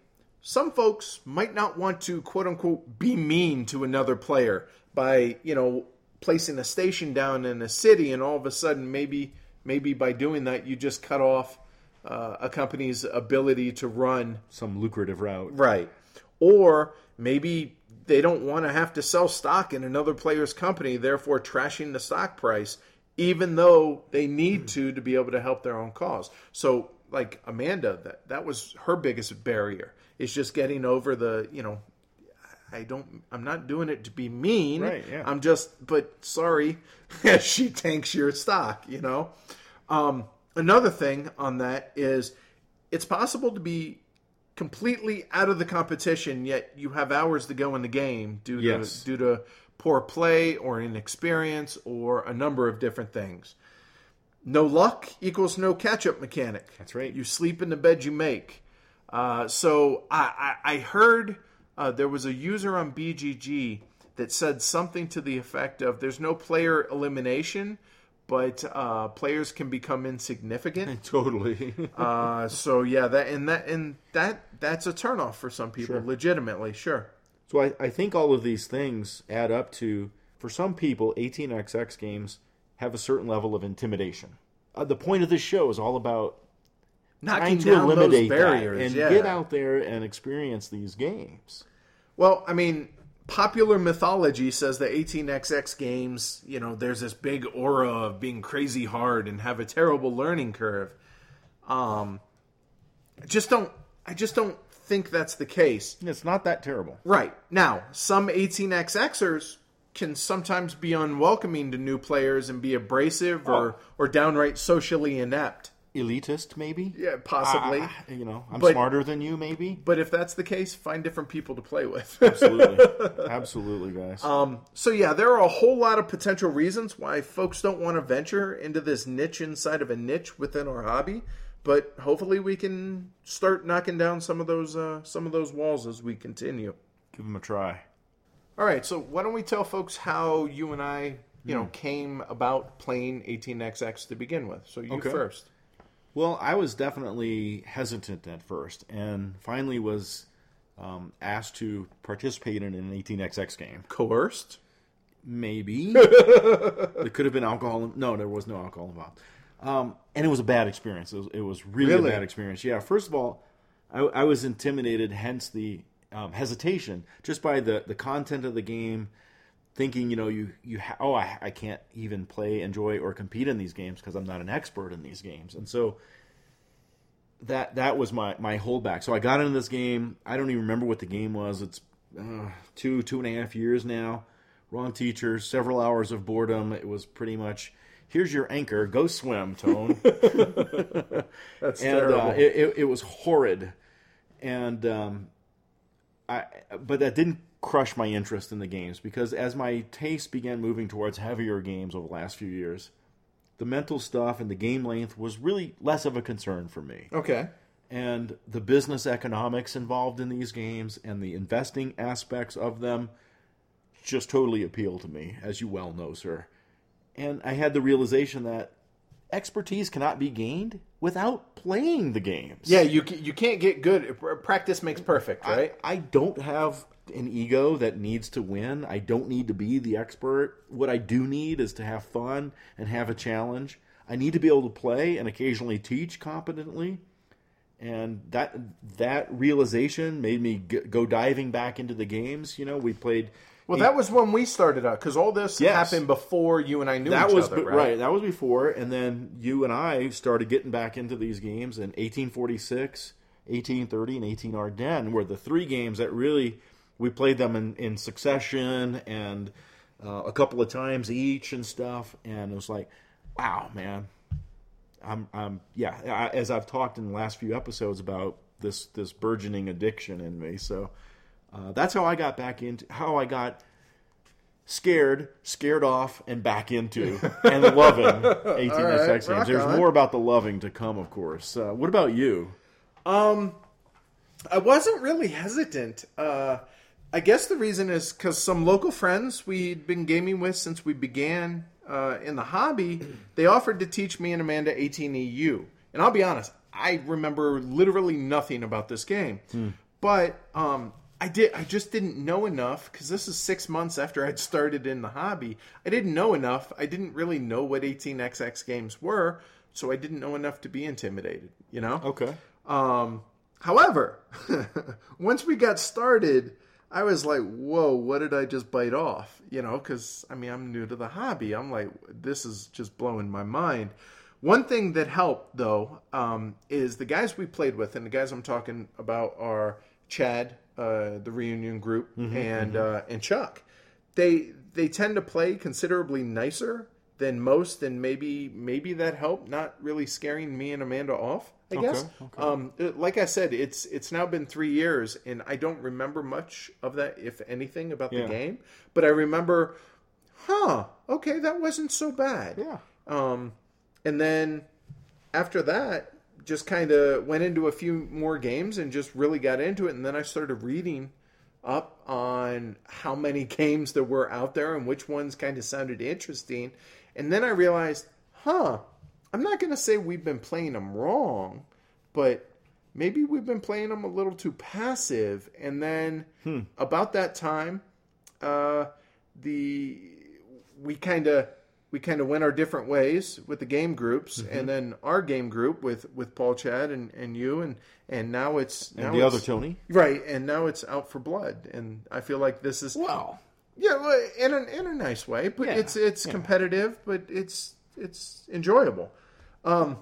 some folks might not want to quote unquote be mean to another player by, you know, placing a station down in a city, and all of a sudden, maybe maybe by doing that, you just cut off. Uh, a company's ability to run some lucrative route. Right. Or maybe they don't want to have to sell stock in another player's company, therefore trashing the stock price, even though they need mm. to to be able to help their own cause. So, like Amanda, that, that was her biggest barrier. It's just getting over the, you know, I don't, I'm not doing it to be mean. Right, yeah. I'm just, but sorry, she tanks your stock, you know. Um, Another thing on that is it's possible to be completely out of the competition, yet you have hours to go in the game due to, yes. due to poor play or inexperience or a number of different things. No luck equals no catch-up mechanic. That's right. You sleep in the bed you make. Uh, so I, I, I heard uh, there was a user on B G G that said something to the effect of there's no player elimination, but uh, players can become insignificant. Totally. uh, so yeah, that and that and that that's a turnoff for some people, sure. legitimately, sure. So I, I think all of these things add up to, for some people, eighteen X X games have a certain level of intimidation. Uh, the point of this show is all about knocking down those barriers and yeah. get out there and experience these games. Well, I mean, popular mythology says the eighteen X X games, you know, there's this big aura of being crazy hard and have a terrible learning curve. Um, I just don't. I just don't think that's the case. It's not that terrible, right? Now, some eighteen X Xers can sometimes be unwelcoming to new players and be abrasive oh. or or downright socially inept. Elitist, maybe? Yeah, possibly. Uh, you know, I'm but, smarter than you, maybe? But if that's the case, find different people to play with. Absolutely. Absolutely, guys. Um, so, yeah, there are a whole lot of potential reasons why folks don't want to venture into this niche inside of a niche within our hobby. But hopefully we can start knocking down some of those uh, some of those walls as we continue. Give them a try. All right, so why don't we tell folks how you and I, you mm. know, came about playing eighteen X X to begin with. So you okay. first. Well, I was definitely hesitant at first and finally was um, asked to participate in an eighteen X X game. Coerced? Maybe. There could have been alcohol. No, there was no alcohol involved. Um, and it was a bad experience. It was, it was really, really a bad experience. Yeah, first of all, I, I was intimidated, hence the um, hesitation, just by the, the content of the game, thinking, you know, you, you ha- oh, I, I can't even play, enjoy, or compete in these games because I'm not an expert in these games. And so that that was my, my holdback. So I got into this game. I don't even remember what the game was. It's uh, two, two and a half years now. Wrong teacher, several hours of boredom. It was pretty much, here's your anchor. Go swim, Tone. That's and, terrible. Uh, it, it, it was horrid. And um, I, but that didn't crush my interest in the games, because as my taste began moving towards heavier games over the last few years, the mental stuff and the game length was really less of a concern for me. Okay. And the business economics involved in these games and the investing aspects of them just totally appealed to me, as you well know, sir. And I had the realization that expertise cannot be gained without playing the games. Yeah, you you can't get good. Practice makes perfect, right? I, I don't have an ego that needs to win. I don't need to be the expert. What I do need is to have fun and have a challenge. I need to be able to play and occasionally teach competently. And that that realization made me go diving back into the games. You know, we played... Well, eight... that was when we started out, because all this yes. happened before you and I knew that each was, other, right? Right, that was before, and then you and I started getting back into these games in eighteen forty-six, eighteen thirty, and eighteen Arden were the three games that really... We played them in, in succession and uh, a couple of times each and stuff, and it was like, wow, man. I'm, I'm yeah. I, as I've talked in the last few episodes about this this burgeoning addiction in me, so uh, that's how I got back into how I got scared, scared off, and back into and loving eighteen X X right, games. There's on. More about the loving to come, of course. Uh, what about you? Um, I wasn't really hesitant. Uh. I guess the reason is because some local friends we'd been gaming with since we began uh, in the hobby, they offered to teach me and Amanda eighteen E U. And I'll be honest, I remember literally nothing about this game. Hmm. But um, I did. I just didn't know enough, because this is six months after I'd started in the hobby. I didn't know enough. I didn't really know what eighteen X X games were, so I didn't know enough to be intimidated, you know? Okay. Um, however, once we got started... I was like, whoa, what did I just bite off? You know, because, I mean, I'm new to the hobby. I'm like, this is just blowing my mind. One thing that helped, though, um, is the guys we played with, and the guys I'm talking about are Chad, uh, the reunion group, mm-hmm, and mm-hmm. Uh, and Chuck. They they tend to play considerably nicer than most, and maybe maybe that helped, not really scaring me and Amanda off. I okay, guess. Okay. Um, like I said, it's it's now been three years, and I don't remember much of that, if anything, about yeah. the game. But I remember, huh, okay, that wasn't so bad. Yeah. Um, and then after that, just kind of went into a few more games and just really got into it. And then I started reading up on how many games there were out there and which ones kind of sounded interesting. And then I realized, huh, I'm not going to say we've been playing them wrong, but maybe we've been playing them a little too passive. And then hmm. about that time, uh, the we kind of we kind of went our different ways with the game groups, mm-hmm. and then our game group with, with Paul, Chad, and, and you, and, and now it's... Now and the it's, other Tony. Right, and now it's Out for Blood, and I feel like this is... Wow. Yeah, in a, in a nice way, but yeah. it's it's yeah. competitive, but it's it's enjoyable. Um,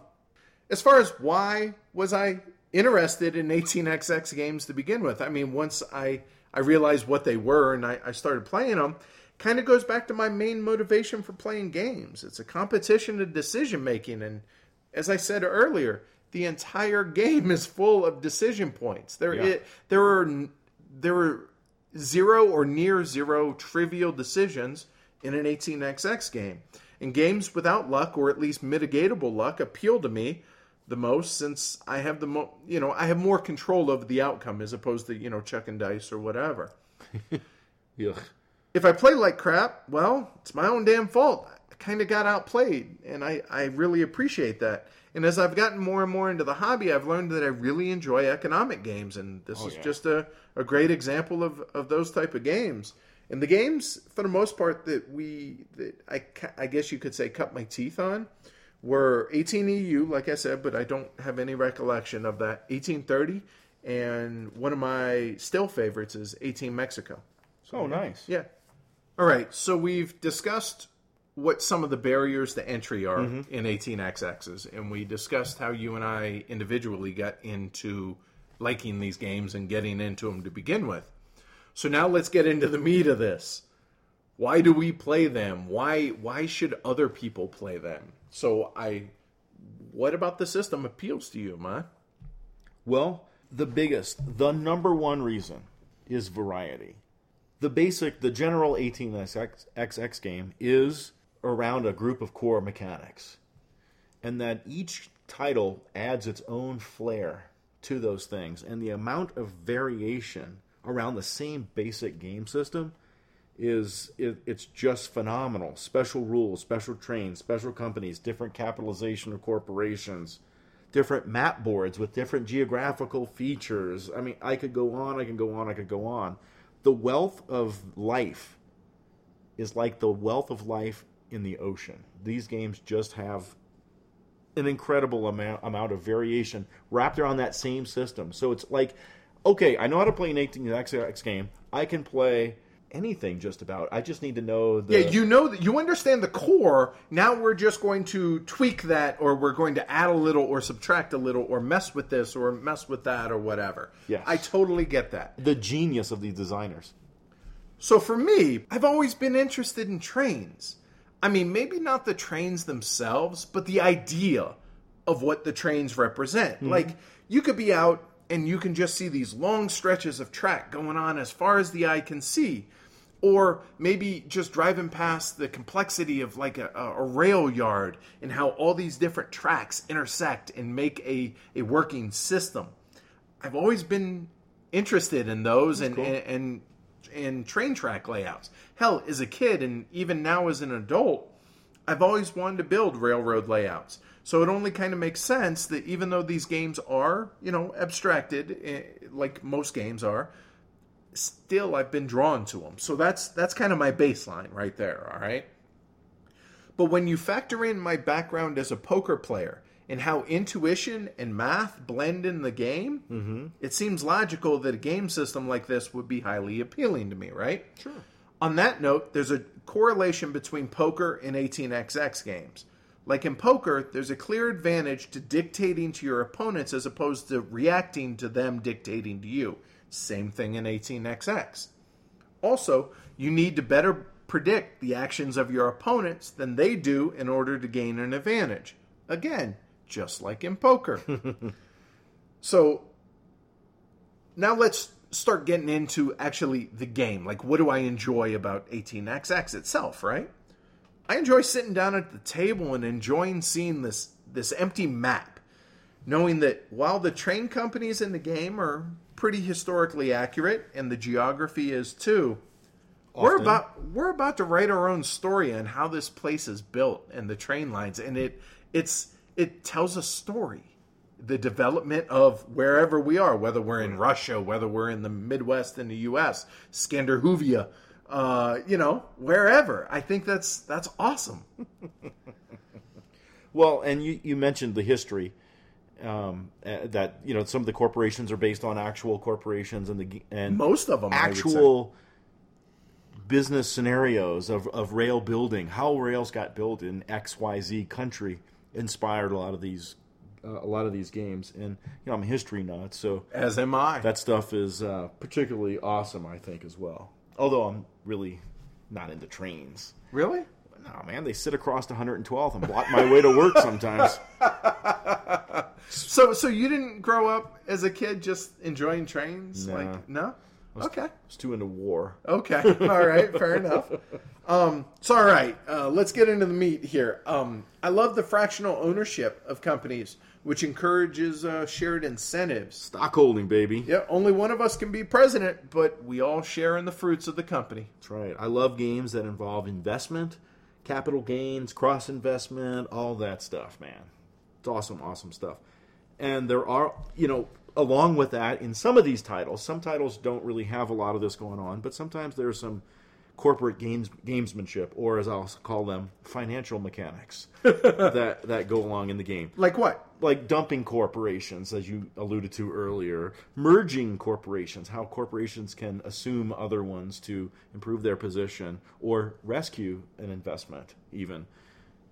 as far as why was I interested in eighteen X X games to begin with, I mean, once I, I realized what they were and I, I started playing them, kind of goes back to my main motivation for playing games. It's a competition of decision-making, and as I said earlier, the entire game is full of decision points. There yeah. it, there are there were zero or near zero trivial decisions in an eighteen X X game. And games without luck, or at least mitigatable luck, appeal to me the most, since I have the mo- you know, I have more control over the outcome as opposed to, you know, chucking dice or whatever. Yuck. If I play like crap, well, it's my own damn fault. I kind of got outplayed, and I, I really appreciate that. And as I've gotten more and more into the hobby, I've learned that I really enjoy economic games, and this oh, is yeah. just a, a great example of, of those type of games. And the games, for the most part, that we, that I, I guess you could say cut my teeth on, were eighteen E U, like I said, but I don't have any recollection of that, eighteen thirty, and one of my still favorites is eighteen Mexico. So, oh, nice. Yeah. All right, so we've discussed what some of the barriers to entry are mm-hmm. in eighteen X X's, and we discussed how you and I individually got into liking these games and getting into them to begin with. So now let's get into the meat of this. Why do we play them? Why why should other people play them? So I, what about the system appeals to you, Ma? Well, the biggest, the number one reason is variety. The basic, the general eighteen X X game is around a group of core mechanics, and that each title adds its own flair to those things, and the amount of variation around the same basic game system is it, it's just phenomenal. Special rules, special trains, special companies, different capitalization of corporations, different map boards with different geographical features. I mean, I could go on, I can go on, I could go on. The wealth of life is like the wealth of life in the ocean. These games just have an incredible amount, amount of variation wrapped around that same system. So it's like, okay, I know how to play an eighteen X X game. I can play anything just about. I just need to know the... Yeah, you know, that you understand the core. Now we're just going to tweak that, or we're going to add a little or subtract a little or mess with this or mess with that or whatever. Yes. I totally get that. The genius of these designers. So for me, I've always been interested in trains. I mean, maybe not the trains themselves, but the idea of what the trains represent. Mm-hmm. Like, you could be out and you can just see these long stretches of track going on as far as the eye can see. Or maybe just driving past the complexity of like a, a rail yard and how all these different tracks intersect and make a, a working system. I've always been interested in those and, cool. and, and and train track layouts. Hell, as a kid and even now as an adult, I've always wanted to build railroad layouts. So it only kind of makes sense that even though these games are, you know, abstracted, like most games are, still I've been drawn to them. So that's that's kind of my baseline right there, all right? But when you factor in my background as a poker player and how intuition and math blend in the game, mm-hmm. it seems logical that a game system like this would be highly appealing to me, right? Sure. On that note, there's a correlation between poker and eighteen X X games. Like in poker, there's a clear advantage to dictating to your opponents as opposed to reacting to them dictating to you. Same thing in eighteen X X. Also, you need to better predict the actions of your opponents than they do in order to gain an advantage. Again, just like in poker. So, now let's start getting into actually the game. Like, what do I enjoy about eighteen X X itself, right? I enjoy sitting down at the table and enjoying seeing this, this empty map, knowing that while the train companies in the game are pretty historically accurate, and the geography is too, Often. we're about we're about to write our own story on how this place is built and the train lines, and it it's it tells a story. The development of wherever we are, whether we're in Russia, whether we're in the Midwest in the U S, Scandinavia, uh, you know, wherever. I think that's that's awesome. Well, and you, you mentioned the history um, that, you know, some of the corporations are based on actual corporations and the and most of them actual business scenarios of, of rail building, how rails got built in X Y Z country inspired a lot of these uh, a lot of these games. And, you know, I'm a history nut, so as am I. That stuff is uh, particularly awesome, I think, as well. Although I'm really not into trains. Really? No, man, they sit across one hundred twelfth and block my way to work sometimes. so so you didn't grow up as a kid just enjoying trains? Nah. Like, no? I was, okay. I was too into war. Okay. All right. Fair enough. Um, so, all right. Uh, let's get into the meat here. Um, I love the fractional ownership of companies, which encourages uh, shared incentives. Stockholding, baby. Yeah. Only one of us can be president, but we all share in the fruits of the company. That's right. I love games that involve investment, capital gains, cross-investment, all that stuff, man. It's awesome, awesome stuff. And there are, you know, along with that, in some of these titles, some titles don't really have a lot of this going on, but sometimes there's some corporate games, gamesmanship, or as I'll call them, financial mechanics that, that go along in the game. Like what? Like dumping corporations, as you alluded to earlier. Merging corporations, how corporations can assume other ones to improve their position or rescue an investment, even.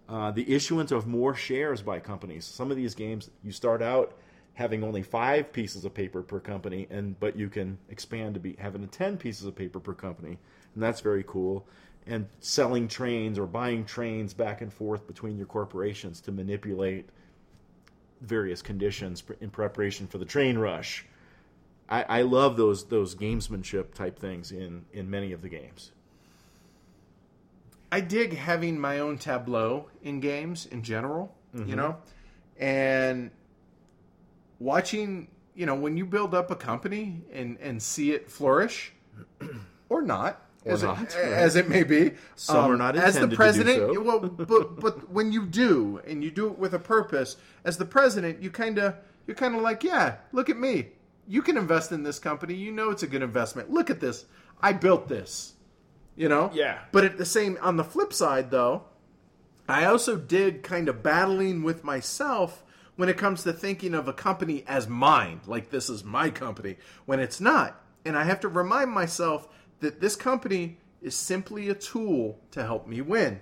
Uh, the issuance of more shares by companies. Some of these games, you start out having only five pieces of paper per company, and but you can expand to be having ten pieces of paper per company, and that's very cool. And selling trains or buying trains back and forth between your corporations to manipulate various conditions in preparation for the train rush. I, I love those those gamesmanship type things in, in many of the games. I dig having my own tableau in games in general, mm-hmm. you know, and watching, you know, when you build up a company and, and see it flourish, or not, or as, not it, right. as it may be, some um, are not intended as the president. To do so. well, but but when you do, and you do it with a purpose, as the president, you kind of you're kind of like, yeah, look at me. You can invest in this company. You know, it's a good investment. Look at this. I built this. You know. Yeah. But at the same, on the flip side, though, I also dig kind of battling with myself. When it comes to thinking of a company as mine, like this is my company, when it's not. And I have to remind myself that this company is simply a tool to help me win.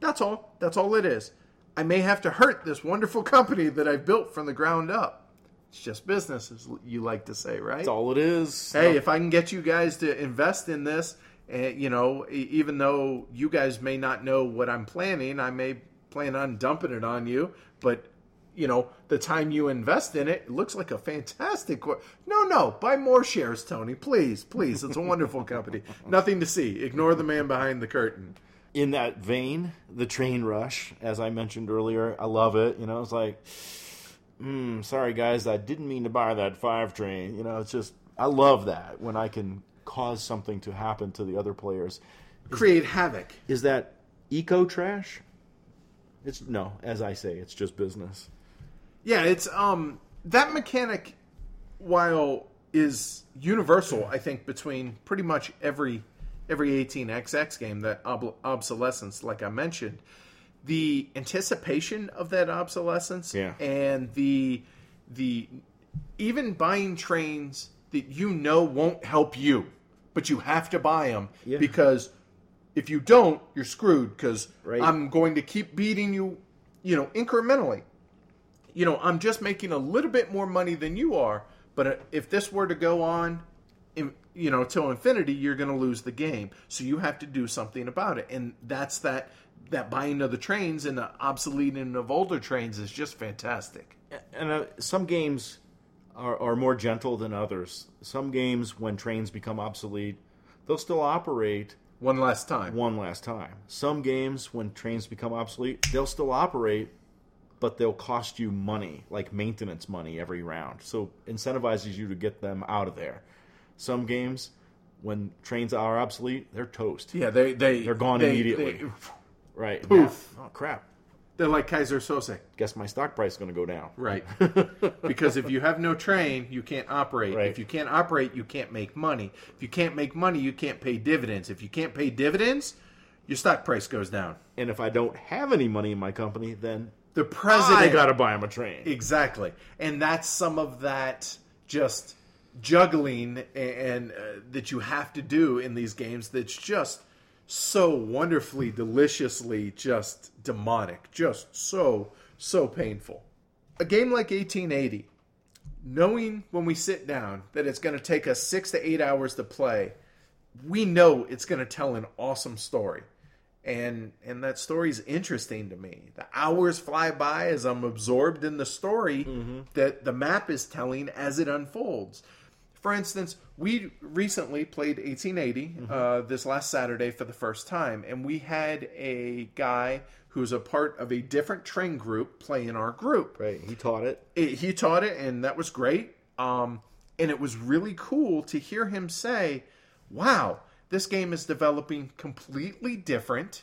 That's all. That's all it is. I may have to hurt this wonderful company that I've built from the ground up. It's just business, as you like to say, right? That's all it is. Hey, no. If I can get you guys to invest in this, uh, you know, even though you guys may not know what I'm planning, I may plan on dumping it on you, but you know, the time you invest in it, it looks like a fantastic... Qu- no, no, buy more shares, Tony. Please, please. It's a wonderful company. Nothing to see. Ignore the man behind the curtain. In that vein, the train rush, as I mentioned earlier, I love it. You know, it's like, mm, sorry, guys, I didn't mean to buy that five train. You know, it's just, I love that when I can cause something to happen to the other players. Create is, havoc. Is that eco-trash? It's no, as I say, it's just business. Yeah, it's um that mechanic, while is universal, I think, between pretty much every every eighteen X X game, that ob- obsolescence, like I mentioned, the anticipation of that obsolescence, yeah. and the the even buying trains that you know won't help you, but you have to buy them yeah. because if you don't, you're screwed. Because right. I'm going to keep beating you, you know, incrementally. You know, I'm just making a little bit more money than you are, but if this were to go on, you know, till infinity, you're going to lose the game. So you have to do something about it. And that's that that buying of the trains and the obsoleting of older trains is just fantastic. And uh, some games are, are more gentle than others. Some games, when trains become obsolete, they'll still operate... One last time. One last time. Some games, when trains become obsolete, they'll still operate... but they'll cost you money, like maintenance money every round. So incentivizes you to get them out of there. Some games, when trains are obsolete, they're toast. Yeah, they, they, they're gone they, immediately. They, right. Poof. Now, oh, crap. They're like Kaiser Sose. Guess my stock price is going to go down. Right. Because if you have no train, you can't operate. Right. If you can't operate, you can't make money. If you can't make money, you can't pay dividends. If you can't pay dividends, your stock price goes down. And if I don't have any money in my company, then the president, I got to buy him a train. Exactly. And that's some of that just juggling and uh, that you have to do in these games that's just so wonderfully, deliciously just demonic. Just so, so painful. A game like eighteen eighty, knowing when we sit down that it's going to take us six to eight hours to play, we know it's going to tell an awesome story. And and that story's interesting to me. The hours fly by as I'm absorbed in the story mm-hmm. that the map is telling as it unfolds. For instance, we recently played eighteen eighty mm-hmm. uh, this last Saturday for the first time, and we had a guy who's a part of a different train group play in our group. Right, he taught it. it he taught it, and that was great. Um, and it was really cool to hear him say, wow, this game is developing completely different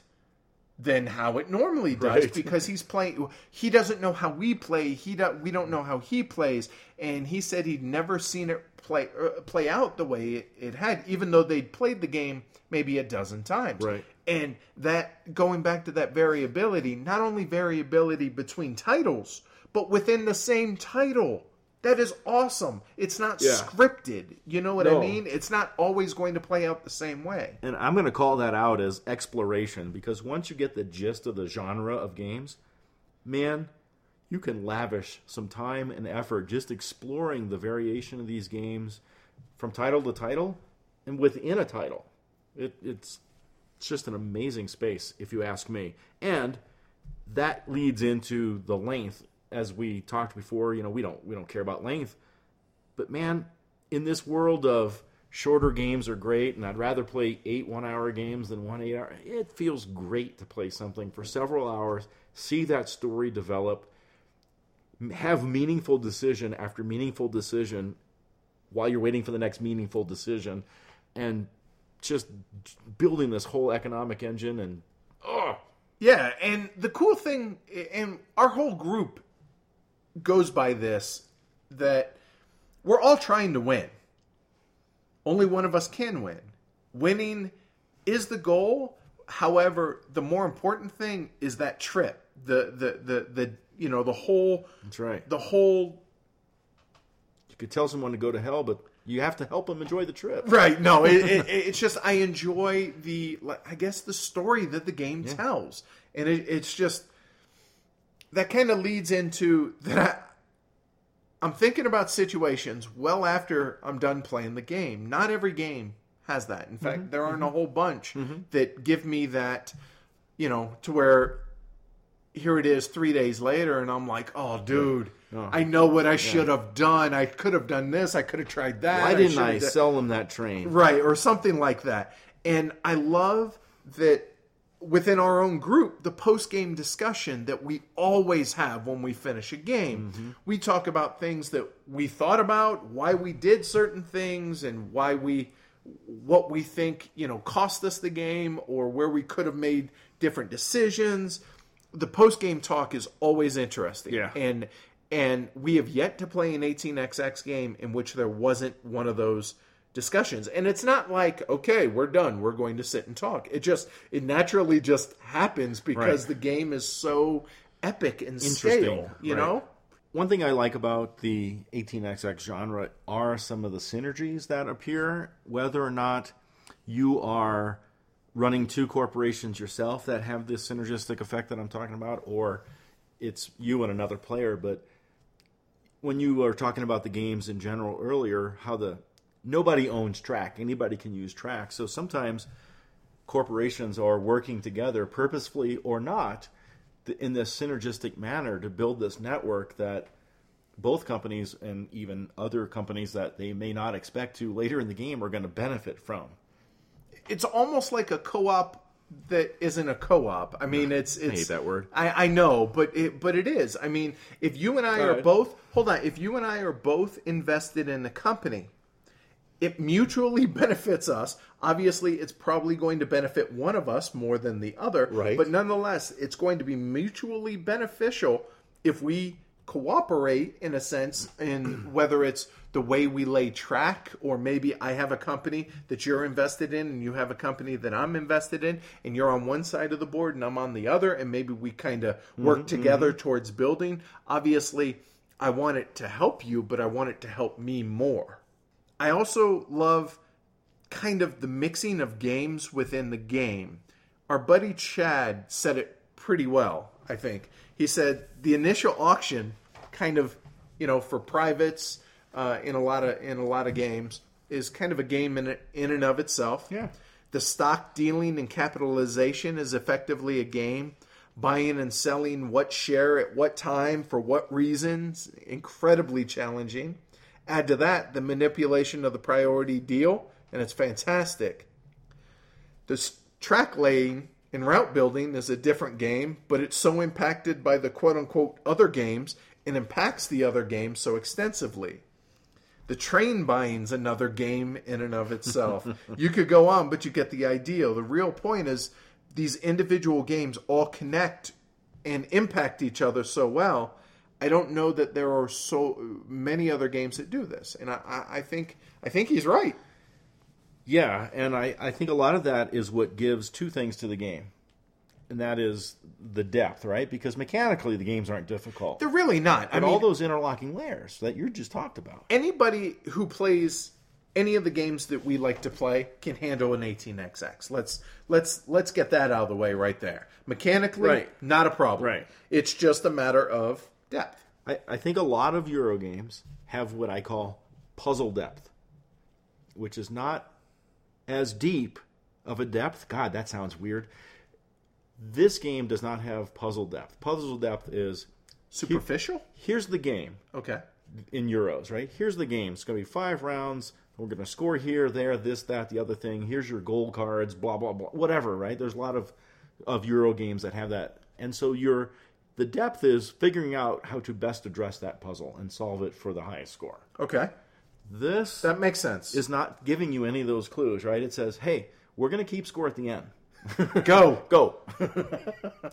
than how it normally does right. because he's playing. He doesn't know how we play. He do, we don't know how he plays, and he said he'd never seen it play uh, play out the way it, it had, even though they'd played the game maybe a dozen times. Right, and that going back to that variability, not only variability between titles, but within the same title. That is awesome. It's not yeah. scripted. You know what no. I mean? It's not always going to play out the same way. And I'm going to call that out as exploration, because once you get the gist of the genre of games, man, you can lavish some time and effort just exploring the variation of these games from title to title and within a title. It, it's just an amazing space, if you ask me. And that leads into the length. As we talked before, you know, we don't we don't care about length. But, man, in this world of shorter games are great, and I'd rather play eight one-hour games than one eight-hour, it feels great to play something for several hours, see that story develop, have meaningful decision after meaningful decision while you're waiting for the next meaningful decision, and just building this whole economic engine. And oh yeah, and the cool thing, and our whole group goes by this, that we're all trying to win. Only one of us can win. Winning is the goal. However, the more important thing is that trip. The the the, the you know the whole That's right. the whole You could tell someone to go to hell, but you have to help them enjoy the trip. Right. No, it, it, it's just I enjoy the, I guess, the story that the game yeah. tells. And it, it's just, that kind of leads into that I, I'm thinking about situations well after I'm done playing the game. Not every game has that. In fact, mm-hmm. there aren't mm-hmm. a whole bunch mm-hmm. that give me that, you know, to where here it is three days later and I'm like, oh, dude. Yeah. Oh. I know what I should yeah. have done. I could have done this. I could have tried that. Why didn't I, I sell them that train? Right, or something like that. And I love that within our own group, the post-game discussion that we always have when we finish a game. Mm-hmm. We talk about things that we thought about, why we did certain things, and why we, what we think, you know, cost us the game, or where we could have made different decisions. The post-game talk is always interesting. Yeah. And And we have yet to play an eighteen X X game in which there wasn't one of those discussions. And it's not like, okay, we're done. We're going to sit and talk. It just, it naturally just happens because right. the game is so epic and scale, you right. know? One thing I like about the eighteen X X genre are some of the synergies that appear, whether or not you are running two corporations yourself that have this synergistic effect that I'm talking about, or it's you and another player, but when you were talking about the games in general earlier, how the nobody owns track. Anybody can use track. So sometimes corporations are working together purposefully or not in this synergistic manner to build this network that both companies and even other companies that they may not expect to later in the game are going to benefit from. It's almost like a co-op that isn't a co-op. I mean, it's... it's I hate that word. I, I know, but it, but it is. I mean, if you and I All are right. both... Hold on. If you and I are both invested in the company, it mutually benefits us. Obviously, it's probably going to benefit one of us more than the other. Right. But nonetheless, it's going to be mutually beneficial if we cooperate, in a sense, in whether it's the way we lay track, or maybe I have a company that you're invested in and you have a company that I'm invested in, and you're on one side of the board and I'm on the other, and maybe we kind of work mm-hmm. together towards building. Obviously, I want it to help you, but I want it to help me more. I also love kind of the mixing of games within the game. Our buddy Chad said it pretty well, I think. He said the initial auction, kind of, you know, for privates uh, in a lot of in a lot of games, is kind of a game in in and of itself. Yeah. The stock dealing and capitalization is effectively a game. Buying and selling what share at what time for what reasons, incredibly challenging. Add to that the manipulation of the priority deal, and it's fantastic. The track laying and route building is a different game, but it's so impacted by the quote-unquote other games and impacts the other games so extensively. The train buying's another game in and of itself. You could go on, but you get the idea. The real point is these individual games all connect and impact each other so well. I don't know that there are so many other games that do this. And I, I think I think he's right. Yeah, and I, I think a lot of that is what gives two things to the game. And that is the depth, right? Because mechanically, the games aren't difficult. They're really not. I mean, all those interlocking layers that you just talked about. Anybody who plays any of the games that we like to play can handle an eighteen X X. Let's let's let's get that out of the way right there. Mechanically, right. Not a problem. Right. It's just a matter of depth. I, I think a lot of Euro games have what I call puzzle depth, which is not as deep of a depth. God, that sounds weird. This game does not have puzzle depth. Puzzle depth is superficial? Here, here's the game. Okay. In Euros, right? Here's the game. It's going to be five rounds. We're going to score here, there, this, that, the other thing. Here's your goal cards, blah, blah, blah, whatever, right? There's a lot of, of Euro games that have that. And so your the depth is figuring out how to best address that puzzle and solve it for the highest score. Okay. This that makes sense. Is not giving you any of those clues, right? It says, hey, we're going to keep score at the end. Go. Go.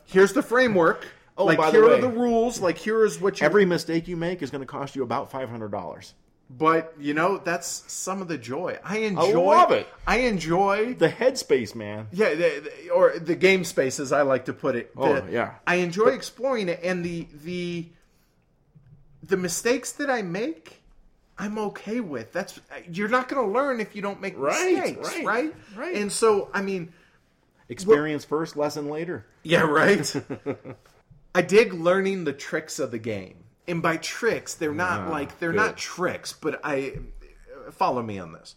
Here's the framework. Oh, like, by the way. Here are the rules. Like, here is what you... Every mistake you make is going to cost you about five hundred dollars. But, you know, that's some of the joy. I enjoy... I love it. I enjoy... The headspace, man. Yeah, the, the, or the game space, as I like to put it. Oh, the, yeah. I enjoy but, exploring it, and the the the mistakes that I make... I'm okay with. That's you're not going to learn if you don't make right, mistakes, right, right? Right. And so, I mean, experience well, first, lesson later. Yeah, right. I dig learning the tricks of the game, and by tricks, they're not ah, like they're good. Not tricks, but I follow me on this.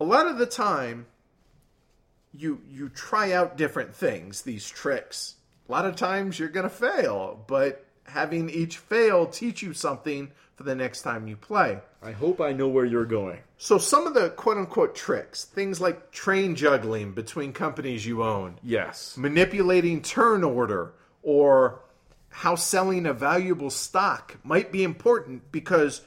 A lot of the time, you you try out different things, these tricks. A lot of times, you're going to fail, but having each fail teach you something for the next time you play. I hope I know where you're going. So some of the quote-unquote tricks, things like train juggling between companies you own. Yes. Manipulating turn order, or how selling a valuable stock might be important because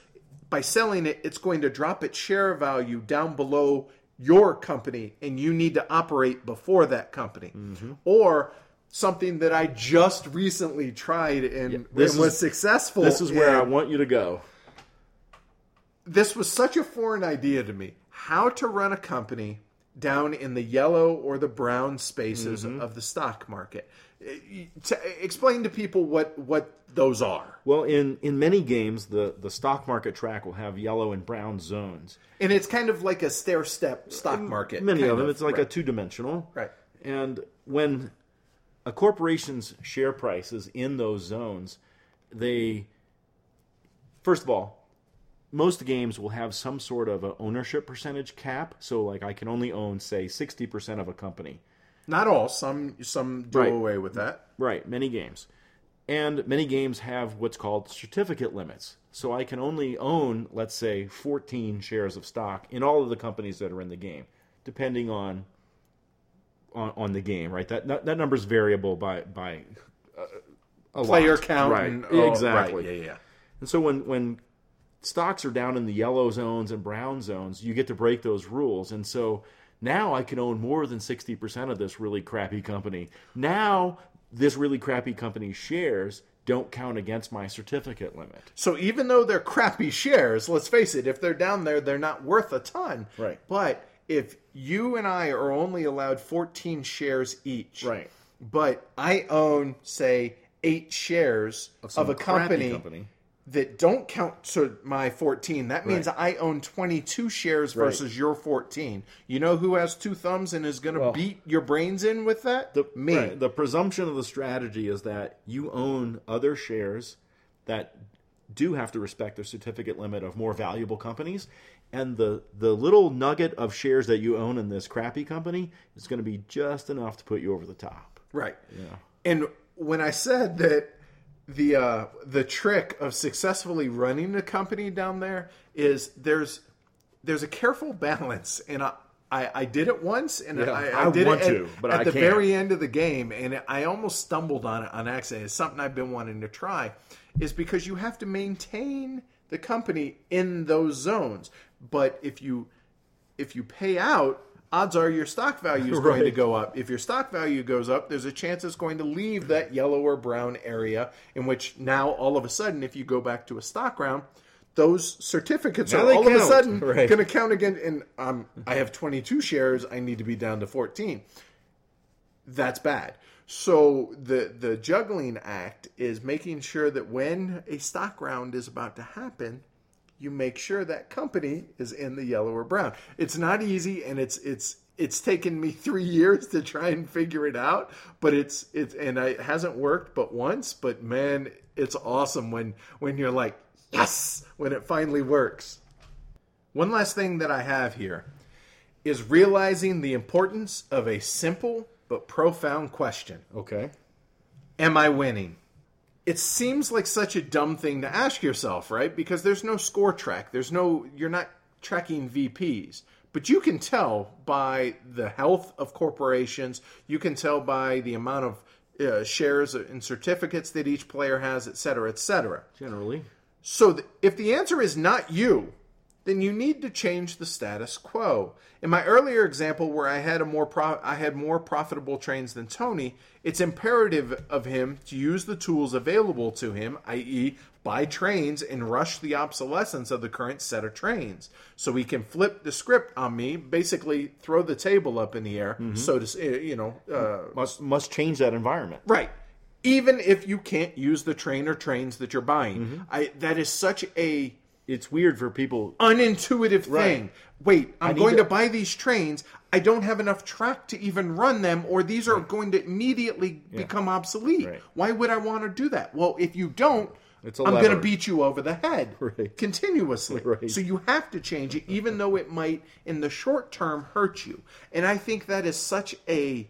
by selling it, it's going to drop its share value down below your company and you need to operate before that company. Mm-hmm. Or... something that I just recently tried and, yeah, this and was is, successful. This is where I want you to go. This was such a foreign idea to me. How to run a company down in the yellow or the brown spaces mm-hmm. of the stock market. To explain to people what, what those are. Well, in, in many games, the, the stock market track will have yellow and brown zones. And it's kind of like a stair-step stock market. In many of them. Of, it's like right. a two-dimensional. Right. And when... a corporation's share prices in those zones, they, first of all, most games will have some sort of an ownership percentage cap. So, like, I can only own, say, sixty percent of a company. Not all. Some some do right. away with that. Right. Many games. And many games have what's called certificate limits. So I can only own, let's say, fourteen shares of stock in all of the companies that are in the game, depending on... On, on the game, right? That that number's variable by by uh, a player lot. Count, right? And, oh, exactly. Right. Yeah, yeah. And so when when stocks are down in the yellow zones and brown zones, you get to break those rules. And so now I can own more than sixty percent of this really crappy company. Now this really crappy company's shares don't count against my certificate limit. So even though they're crappy shares, let's face it, if they're down there, they're not worth a ton. Right. But if you and I are only allowed fourteen shares each, right, but I own, say, eight shares of, of a company, company that don't count to my fourteen, that means right. I own twenty-two shares right. versus your fourteen. You know who has two thumbs and is going to well, beat your brains in with that? The, Me. Right. The presumption of the strategy is that you own other shares that do have to respect their certificate limit of more valuable companies. And the, the little nugget of shares that you own in this crappy company is going to be just enough to put you over the top. Right. Yeah. And when I said that the uh, the trick of successfully running the company down there is there's there's a careful balance. And I, I, I did it once, and yeah, I, I did I want it at, to, but at I the can't. very end of the game. And I almost stumbled on it on accident. It's something I've been wanting to try, is because you have to maintain the company in those zones. But if you if you pay out, odds are your stock value is right. going to go up. If your stock value goes up, there's a chance it's going to leave that yellow or brown area, in which now all of a sudden, if you go back to a stock round, those certificates now are all count. of a sudden right. going to count again. And um, I have twenty-two shares. I need to be down to fourteen. That's bad. So the the juggling act is making sure that when a stock round is about to happen, you make sure that company is in the yellow or brown. It's not easy, and it's it's it's taken me three years to try and figure it out. But it's it's and I, it hasn't worked but once. But man, it's awesome when when you're like, yes, when it finally works. One last thing that I have here is realizing the importance of a simple but profound question. Okay, am I winning? It seems like such a dumb thing to ask yourself, right? Because there's no score track. There's no, you're not tracking V Ps. But you can tell by the health of corporations. You can tell by the amount of uh, shares and certificates that each player has, et cetera, et cetera. Generally. So th- if the answer is not you, then you need to change the status quo. In my earlier example where I had a more pro- I had more profitable trains than Tony, it's imperative of him to use the tools available to him, that is buy trains and rush the obsolescence of the current set of trains. So he can flip the script on me, basically throw the table up in the air, mm-hmm. so to, you know... Uh, must, must change that environment. Right. Even if you can't use the train or trains that you're buying. Mm-hmm. I, that is such a... It's weird for people. Unintuitive right. thing. Wait, I'm going to... to buy these trains. I don't have enough track to even run them, or these are right. going to immediately yeah. become obsolete. Right. Why would I want to do that? Well, if you don't, it's I'm going to beat you over the head right. continuously. Right. So you have to change it, even though it might, in the short term, hurt you. And I think that is such a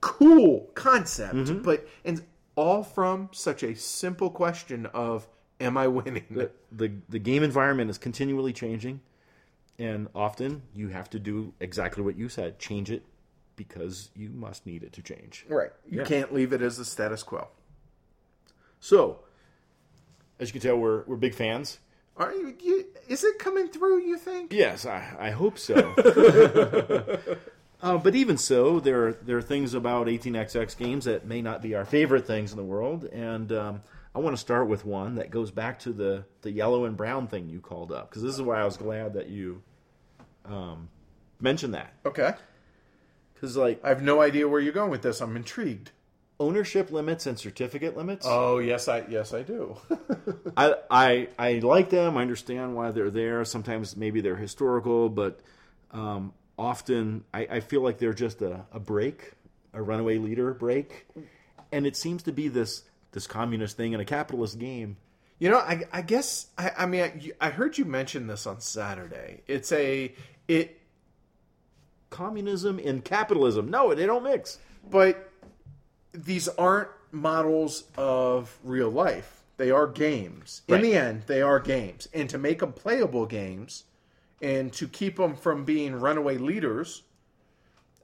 cool concept, mm-hmm. but and all from such a simple question of, am I winning? The, the the game environment is continually changing, and often you have to do exactly what you said. Change it because you must need it to change. Right. You yeah. can't leave it as the status quo. So, as you can tell, we're we're big fans. Are you, you, is it coming through, you think? Yes, I, I hope so. uh, but even so, there are, there are things about eighteen X X games that may not be our favorite things in the world, and... Um, I want to start with one that goes back to the, the yellow and brown thing you called up, because this is why I was glad that you um, mentioned that. Okay. Because like I have no idea where you're going with this. I'm intrigued. Ownership limits and certificate limits. Oh yes, I yes I do. I, I I like them. I understand why they're there. Sometimes maybe they're historical, but um, often I, I feel like they're just a, a break, a runaway leader break, and it seems to be this. This communist thing in a capitalist game. You know, I, I guess, I, I mean, I, I heard you mention this on Saturday. It's a, it... Communism and capitalism. No, they don't mix. But these aren't models of real life. They are games. Right. In the end, they are games. And to make them playable games, and to keep them from being runaway leaders,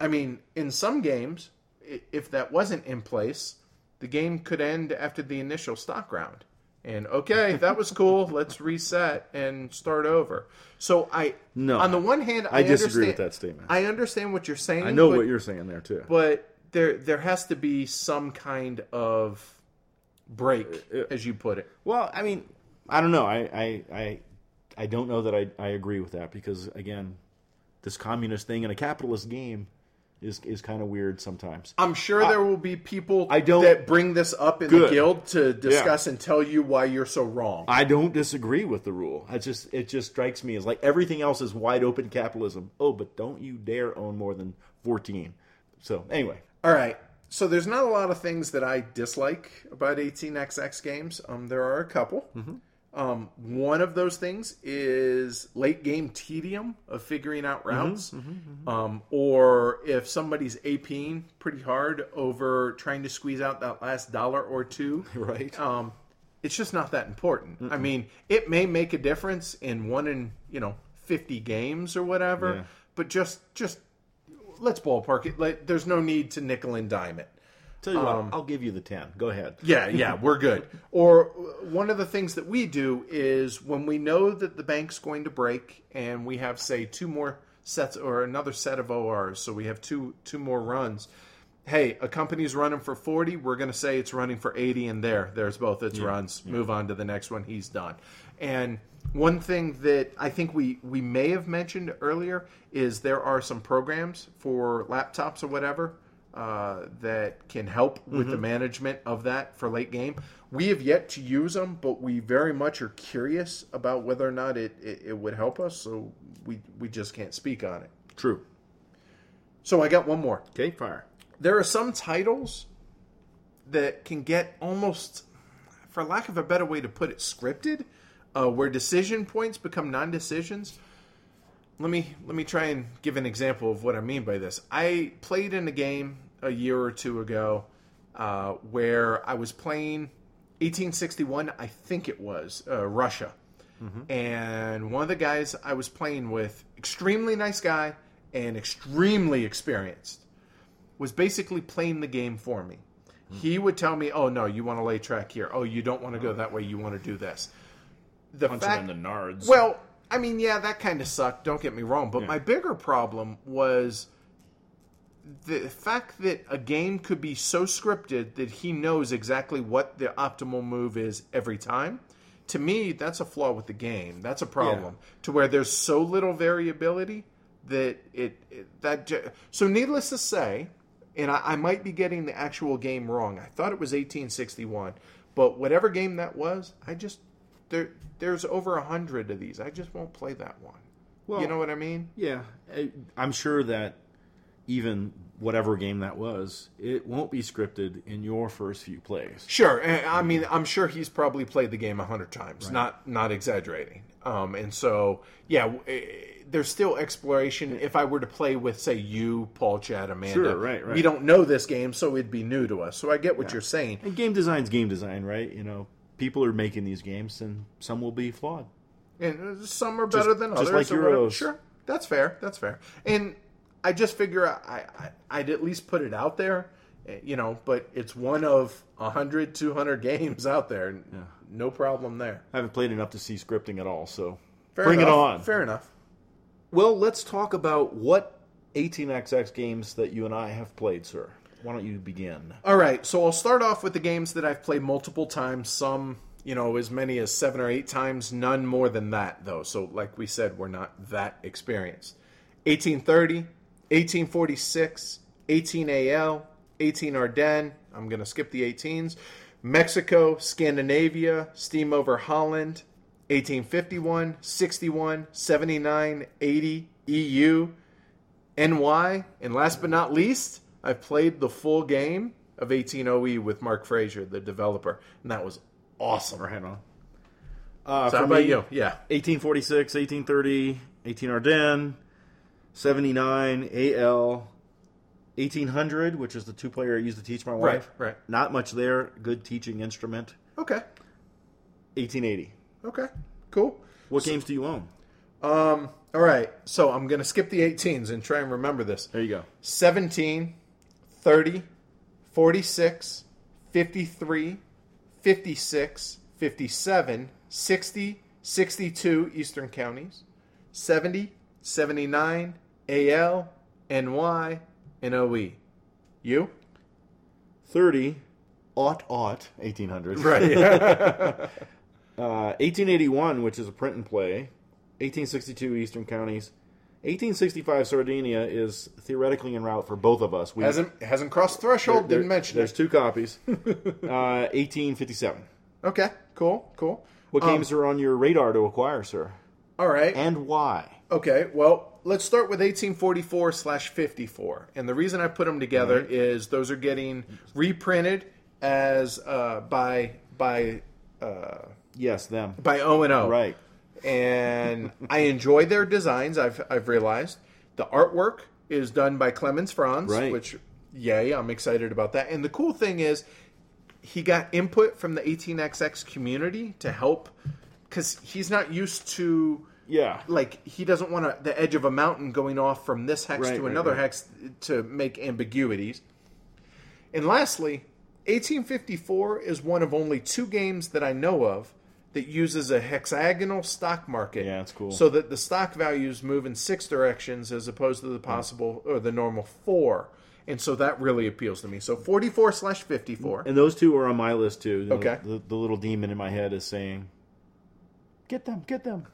I mean, in some games, if that wasn't in place... The game could end after the initial stock round. And okay, that was cool. Let's reset and start over. So I, no, on the one hand, I, I disagree with that statement. I understand what you're saying. I know but, what you're saying there too. But there, there has to be some kind of break, it, as you put it. Well, I mean, I don't know. I, I, I, I don't know that I, I agree with that because again, this communist thing in a capitalist game. Is is kind of weird sometimes. I'm sure I, there will be people I don't, that bring this up in good. the guild to discuss yeah. and tell you why you're so wrong. I don't disagree with the rule. I just it just strikes me as like everything else is wide open capitalism. Oh, but don't you dare own more than fourteen. So anyway, all right. So there's not a lot of things that I dislike about eighteen X X games. Um, there are a couple. Mm-hmm. Um, one of those things is late game tedium of figuring out routes, mm-hmm, mm-hmm, mm-hmm. Um, or if somebody's APing pretty hard over trying to squeeze out that last dollar or two, right? Um, it's just not that important. Mm-mm. I mean, it may make a difference in one in you know fifty games or whatever, yeah. but just just let's ballpark it. Let, there's no need to nickel and dime it. Tell you um, what, I'll give you the ten. Go ahead. Yeah, yeah, we're good. Or one of the things that we do is when we know that the bank's going to break and we have, say, two more sets or another set of O Rs, so we have two two more runs. Hey, a company's running for forty. We're going to say it's running for eighty, and there. There's both its yeah, runs. Yeah. Move on to the next one. He's done. And one thing that I think we, we may have mentioned earlier is there are some programs for laptops or whatever Uh, that can help with mm-hmm. the management of that for late game. We have yet to use them, but we very much are curious about whether or not it, it, it would help us, so we, we just can't speak on it. True. So I got one more. Okay, fire. There are some titles that can get almost, for lack of a better way to put it, scripted, uh, where decision points become non-decisions. Let me let me try and give an example of what I mean by this. I played in a game a year or two ago uh, where I was playing eighteen sixty-one, I think it was, uh, Russia. Mm-hmm. And one of the guys I was playing with, extremely nice guy and extremely experienced, was basically playing the game for me. Mm-hmm. He would tell me, oh, no, you want to lay track here. Oh, you don't want to go that way. You want to do this. The Punch fact, him in the nards. Well... I mean, yeah, that kind of sucked, don't get me wrong. But yeah. my bigger problem was the fact that a game could be so scripted that he knows exactly what the optimal move is every time. To me, that's a flaw with the game. That's a problem. Yeah. To where there's so little variability that it... it that ju- So needless to say, and I, I might be getting the actual game wrong. I thought it was eighteen sixty-one. But whatever game that was, I just... There, there's over a hundred of these. I just won't play that one. Well, you know what I mean? Yeah. I'm sure that even whatever game that was, it won't be scripted in your first few plays. Sure. I mean, I'm sure he's probably played the game a hundred times. Right. Not not exaggerating. Um, and so, yeah, there's still exploration. If I were to play with, say, you, Paul, Chad, Amanda, sure, right, right. we don't know this game, so it'd be new to us. So I get what yeah. you're saying. And game design's game design, right? You know. People are making these games, and some will be flawed. And some are better just, than others. Just like Euros. Sure, that's fair. That's fair. And I just figure I, I, I'd at least put it out there, you know, but it's one of one hundred, two hundred games out there. Yeah. No problem there. I haven't played enough to see scripting at all, so fair bring enough. it on. Fair enough. Well, let's talk about what eighteen X X games that you and I have played, sir. Why don't you begin? All right, so I'll start off with the games that I've played multiple times, some, you know, as many as seven or eight times, none more than that, though. So, like we said, we're not that experienced. eighteen thirty, eighteen forty-six, eighteen A L, eighteen Arden, I'm going to skip the eighteens, Mexico, Scandinavia, Steam over Holland, eighteen fifty-one, sixty-one, seventy-nine, eighty, E U, N Y, and last but not least... I played the full game of eighteen oh E with Mark Frazier, the developer, and that was awesome. Right on. Uh, so how about me, you? Yeah. eighteen forty-six, eighteen thirty, eighteen Arden, seventy-nine A L, eighteen hundred, which is the two-player I used to teach my wife. Right, right. Not much there. Good teaching instrument. Okay. eighteen eighty. Okay, cool. What so, games do you own? Um. All right. So I'm going to skip the eighteens and try and remember this. There you go. seventeen... thirty, forty-six, fifty-three, fifty-six, fifty-seven, sixty, sixty-two Eastern counties, seventy, seventy-nine, A L, N Y, and O E. You? thirty, aught, aught, eighteen hundred. Right. Yeah. uh, eighteen eighty-one, which is a print and play. eighteen sixty-two Eastern counties. eighteen sixty-five Sardinia is theoretically en route for both of us. We, hasn't hasn't crossed threshold, there, there, didn't mention there's it. There's two copies. uh, eighteen fifty-seven. Okay, cool, cool. What um, games are on your radar to acquire, sir? All right. And why? Okay, well, let's start with eighteen forty-four slash fifty-four. And the reason I put them together mm-hmm. is those are getting reprinted as uh, by... by uh, yes, them. By O and O. Right. And I enjoy their designs, I've I've realized. The artwork is done by Clemens Franz, right. which, yay, I'm excited about that. And the cool thing is, he got input from the eighteen X X community to help, because he's not used to, yeah, like, he doesn't want a, the edge of a mountain going off from this hex right, to right, another right. hex to make ambiguities. And lastly, eighteen fifty-four is one of only two games that I know of that uses a hexagonal stock market. Yeah, that's cool. So that the stock values move in six directions as opposed to the possible or the normal four. And so that really appeals to me. So forty-four slash fifty-four. And those two are on my list too. The, okay. The, the little demon in my head is saying, get them, get them.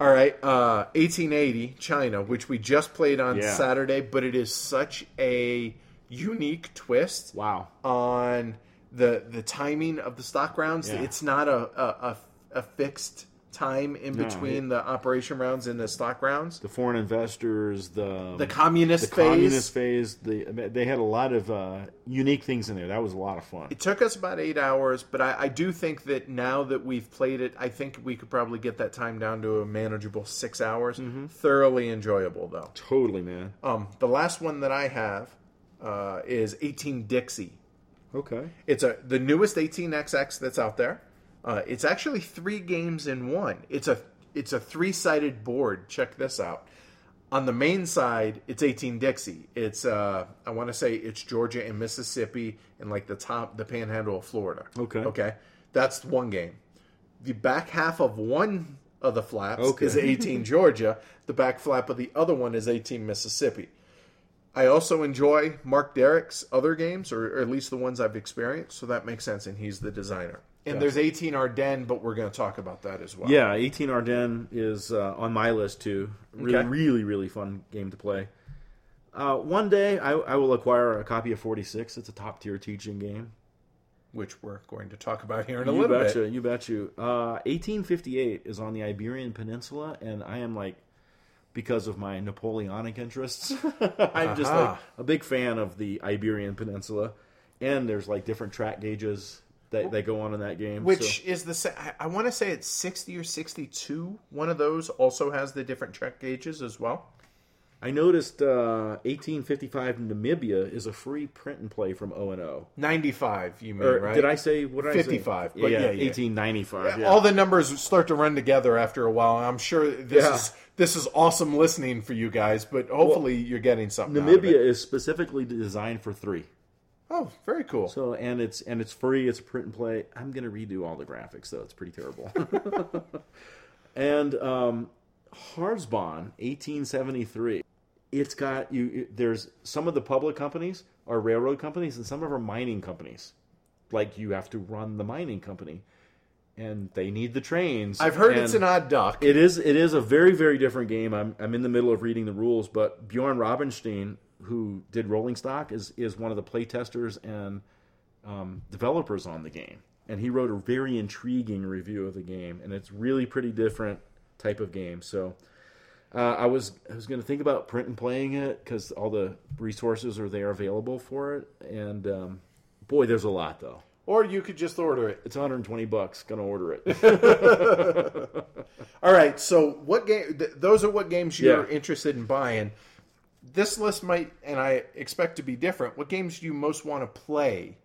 All right. Uh, eighteen eighty, China, which we just played on yeah. Saturday, but it is such a unique twist. Wow. On... The the timing of the stock rounds, yeah. it's not a, a, a, a fixed time in no, between it, the operation rounds and the stock rounds. The foreign investors, the... The communist the phase. The communist phase. The, they had a lot of uh, unique things in there. That was a lot of fun. It took us about eight hours, but I, I do think that now that we've played it, I think we could probably get that time down to a manageable six hours. Mm-hmm. Thoroughly enjoyable, though. Totally, man. Um, the last one that I have uh, is eighteen Dixie. Okay. It's a the newest eighteen X X that's out there. Uh, it's actually three games in one. It's a it's a three-sided board. Check this out. On the main side, it's eighteen Dixie. It's uh, I want to say it's Georgia and Mississippi and like the top the panhandle of Florida. Okay. Okay. That's one game. The back half of one of the flaps okay. is eighteen Georgia. The back flap of the other one is eighteen Mississippi. I also enjoy Mark Derrick's other games, or, or at least the ones I've experienced, so that makes sense, and he's the designer. And yes. there's eighteen Arden, but we're going to talk about that as well. Yeah, eighteen Arden is uh, on my list, too. Really, okay. really, really fun game to play. Uh, one day, I, I will acquire a copy of forty-six. It's a top-tier teaching game. Which we're going to talk about here in a you little betcha, bit. You betcha, you betcha. Uh, eighteen fifty-eight is on the Iberian Peninsula, and I am like... because of my Napoleonic interests. I'm just uh-huh. like a big fan of the Iberian Peninsula. And there's like different track gauges that, that go on in that game. Which so. is the... I want to say it's sixty or sixty-two. One of those also has the different track gauges as well. I noticed uh, eighteen fifty-five Namibia is a free print and play from O and O. ninety-five, you mean, or, right? Did I say... What did fifty-five. I say? But yeah, yeah, yeah. eighteen ninety-five. Yeah. All the numbers start to run together after a while. I'm sure this yeah. is... This is awesome listening for you guys, but hopefully well, you're getting something. Namibia out of it. is specifically designed for three. Oh, very cool. So and it's and it's free. It's print and play. I'm gonna redo all the graphics though. It's pretty terrible. and um, Harzbon, eighteen seventy-three. It's got you. It, there's some of the public companies are railroad companies, and some of them are mining companies. Like you have to run the mining company. And they need the trains. I've heard and it's an odd duck. It is It is a very, very different game. I'm I'm in the middle of reading the rules, but Bjorn Robinstein, who did Rolling Stock, is, is one of the playtesters and um, developers on the game. And he wrote a very intriguing review of the game, and it's really pretty different type of game. So uh, I was I was going to think about print and playing it because all the resources are there available for it. And um, boy, there's a lot, though. Or you could just order it. It's one hundred twenty bucks. Gonna order it. All right. So what game? Th- those are what games you're yeah. interested in buying. This list might, and I expect to be different. What games do you most want to play,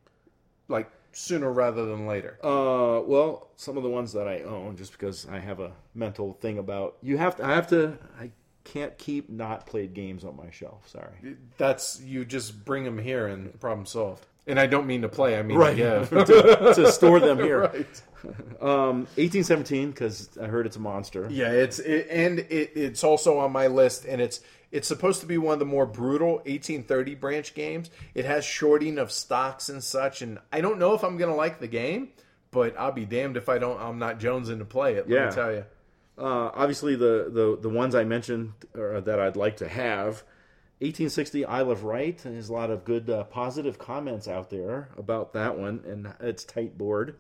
like sooner rather than later? Uh, well, some of the ones that I own, just because I have a mental thing about you have to. I have to. I can't keep not played games on my shelf. Sorry. That's you. Just bring them here and problem solved. And I don't mean to play. I mean right. yeah. to, to store them here. Right. Um, eighteen seventeen, because I heard it's a monster. Yeah, it's it, and it, it's also on my list, and it's it's supposed to be one of the more brutal eighteen thirty branch games. It has shorting of stocks and such, and I don't know if I'm going to like the game, but I'll be damned if I don't. I'm not jonesing to play it. Let yeah. me tell you. Uh, obviously, the, the the ones I mentioned or that I'd like to have. eighteen sixty Isle of Wight, and there's a lot of good uh, positive comments out there about that one, and it's tight board.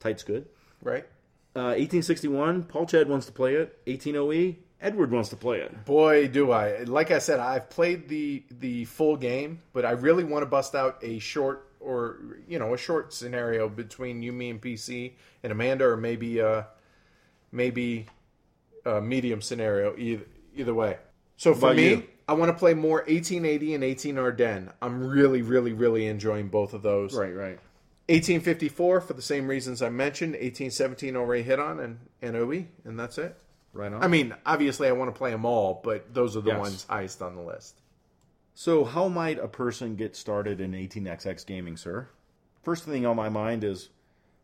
Tight's good. Right. Uh, eighteen sixty-one, Paul Chad wants to play it. eighteen oh E, Edward wants to play it. Boy, do I. Like I said, I've played the the full game, but I really want to bust out a short or, you know, a short scenario between you, me, and P C, and Amanda, or maybe, uh, maybe a medium scenario, either, either way. So for me... You? I want to play more eighteen eighty and eighteen Arden. I'm really, really, really enjoying both of those. Right, right. eighteen fifty-four, for the same reasons I mentioned. eighteen seventeen already hit on, and, and O E, and that's it. Right on. I mean, obviously I want to play them all, but those are the yes. ones highest on the list. So how might a person get started in eighteen X X gaming, sir? First thing on my mind is,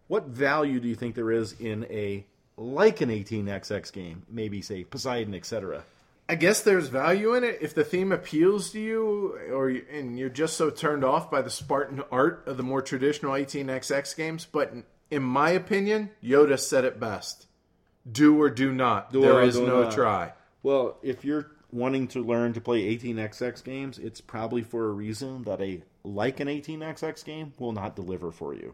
what value do you think there is in a, like an eighteen X X game? Maybe, say, Poseidon, et cetera. I guess there's value in it if the theme appeals to you, or and you're just so turned off by the Spartan art of the more traditional eighteen X X games. But in my opinion, Yoda said it best: "Do or do not. Do there is no not. try." Well, if you're wanting to learn to play eighteen X X games, it's probably for a reason that a like an eighteen X X game will not deliver for you.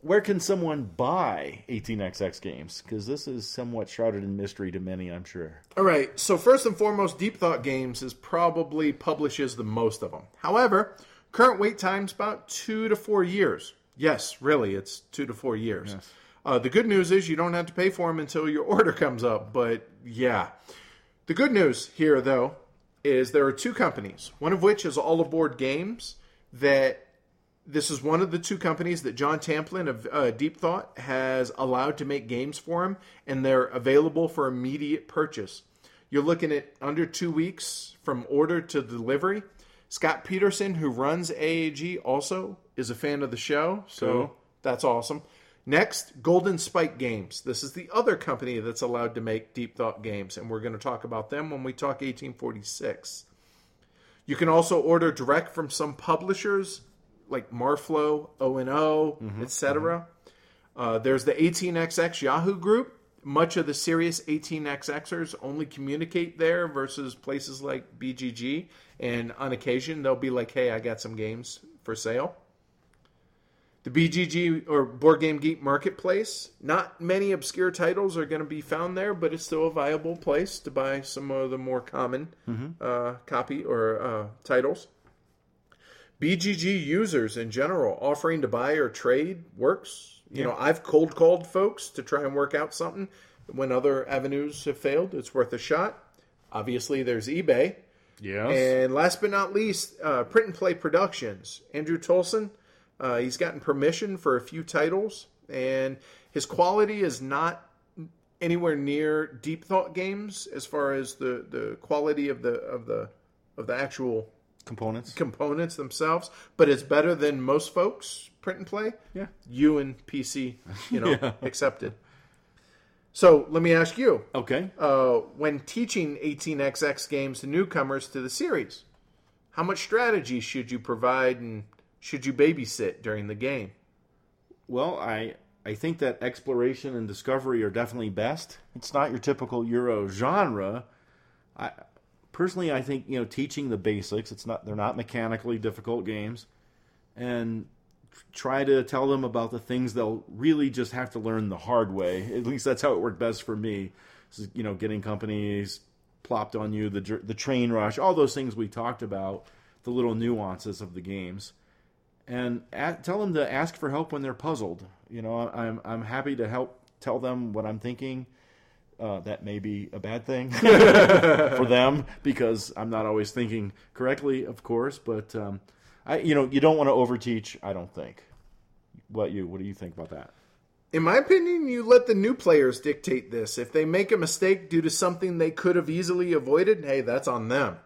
Where can someone buy eighteen X X games? Because this is somewhat shrouded in mystery to many, I'm sure. All right. So first and foremost, Deep Thought Games is probably publishes the most of them. However, current wait time's about two to four years. Yes, really, it's two to four years. Yes. Uh, the good news is you don't have to pay for them until your order comes up. But yeah, the good news here though is there are two companies, one of which is All Aboard Games that. This is one of the two companies that John Tamplin of uh, Deep Thought has allowed to make games for him, and they're available for immediate purchase. You're looking at under two weeks from order to delivery. Scott Peterson, who runs A A G, also is a fan of the show, so cool. That's awesome. Next, Golden Spike Games. This is the other company that's allowed to make Deep Thought games, and we're going to talk about them when we talk eighteen forty-six. You can also order direct from some publishers, like Marflow, O and O, mm-hmm, et cetera. Mm-hmm. Uh, there's the eighteen X X Yahoo group. Much of the serious eighteen X Xers only communicate there versus places like B G G. And on occasion, they'll be like, hey, I got some games for sale. The B G G or Board Game Geek Marketplace. Not many obscure titles are going to be found there, but it's still a viable place to buy some of the more common mm-hmm. uh, copy or uh, titles. B G G users in general offering to buy or trade works. You yeah. know, I've cold called folks to try and work out something. When other avenues have failed, it's worth a shot. Obviously, there's eBay. Yes. And last but not least, uh, Print and Play Productions. Andrew Tolson, uh, he's gotten permission for a few titles, and his quality is not anywhere near Deep Thought games as far as the, the quality of the of the of the actual. Components. Components themselves. But it's better than most folks, Print and Play. Yeah. You and P C, you know, yeah. accepted. So let me ask you. Okay. Uh, when teaching eighteen X X games to newcomers to the series, how much strategy should you provide and should you babysit during the game? Well, I I think that exploration and discovery are definitely best. It's not your typical Euro genre. I... Personally, I think, you know, teaching the basics, it's not they're not mechanically difficult games, and try to tell them about the things they'll really just have to learn the hard way. At least that's how it worked best for me. So, you know, getting companies plopped on you, the the train rush, all those things we talked about, the little nuances of the games. And at, tell them to ask for help when they're puzzled. You know, I'm I'm happy to help tell them what I'm thinking. Uh, that may be a bad thing for them because I'm not always thinking correctly, of course. But um, I, you know, you don't want to overteach. I don't think. What you? What do you think about that? In my opinion, you let the new players dictate this. If they make a mistake due to something they could have easily avoided, hey, that's on them.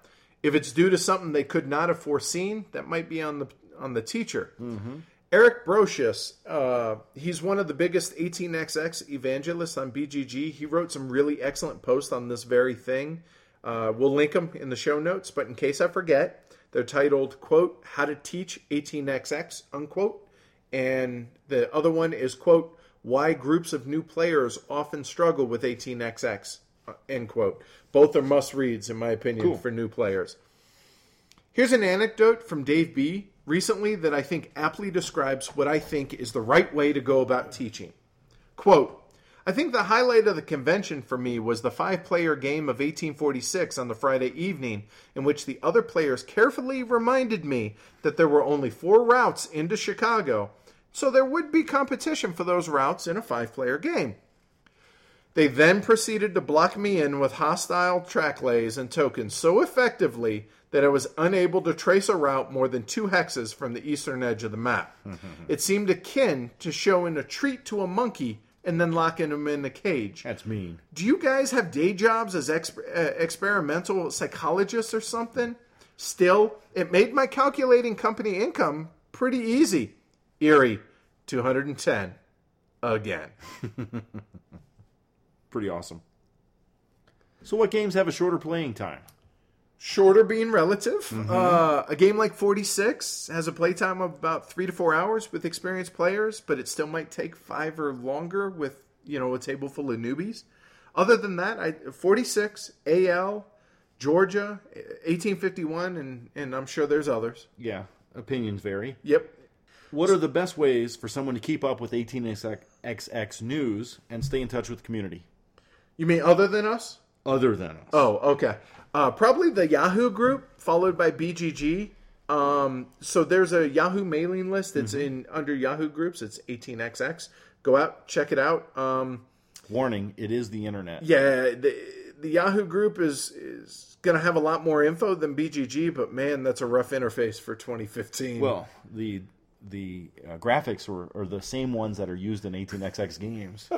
If it's due to something they could not have foreseen, that might be on the on the teacher. Mm-hmm. Eric Brocious, uh, he's one of the biggest eighteen X X evangelists on B G G. He wrote some really excellent posts on this very thing. Uh, we'll link them in the show notes, but in case I forget, they're titled, quote, How to Teach eighteen X X, unquote. And the other one is, quote, Why Groups of New Players Often Struggle with eighteen X X, end quote. Both are must-reads, in my opinion, cool. for new players. Here's an anecdote from Dave B. recently that I think aptly describes what I think is the right way to go about teaching. Quote, I think the highlight of the convention for me was the five-player game of eighteen forty-six on the Friday evening, in which the other players carefully reminded me that there were only four routes into Chicago, so there would be competition for those routes in a five-player game. They then proceeded to block me in with hostile track lays and tokens so effectively that I was unable to trace a route more than two hexes from the eastern edge of the map. It seemed akin to showing a treat to a monkey and then locking him in a cage. That's mean. Do you guys have day jobs as exp- uh, experimental psychologists or something? Still, it made my calculating company income pretty easy. Eerie, two hundred ten. Again. Pretty awesome. So what games have a shorter playing time? Shorter being relative. Mm-hmm. Uh, a game like forty-six has a playtime of about three to four hours with experienced players, but it still might take five or longer with, you know, a table full of newbies. Other than that, I, forty-six, A L, Georgia, eighteen fifty-one, and, and I'm sure there's others. Yeah, opinions vary. Yep. What are the best ways for someone to keep up with eighteen X X news and stay in touch with the community? You mean other than us? Other than us. Oh, okay. Uh, probably the Yahoo group, followed by B G G. Um, so there's a Yahoo mailing list. It's mm-hmm. in under Yahoo groups. It's eighteen X X. Go out, check it out. Um, Warning, it is the internet. Yeah, the, the Yahoo group is, is going to have a lot more info than B G G, but man, that's a rough interface for twenty fifteen. Well, the the uh, graphics are, are the same ones that are used in eighteen X X games.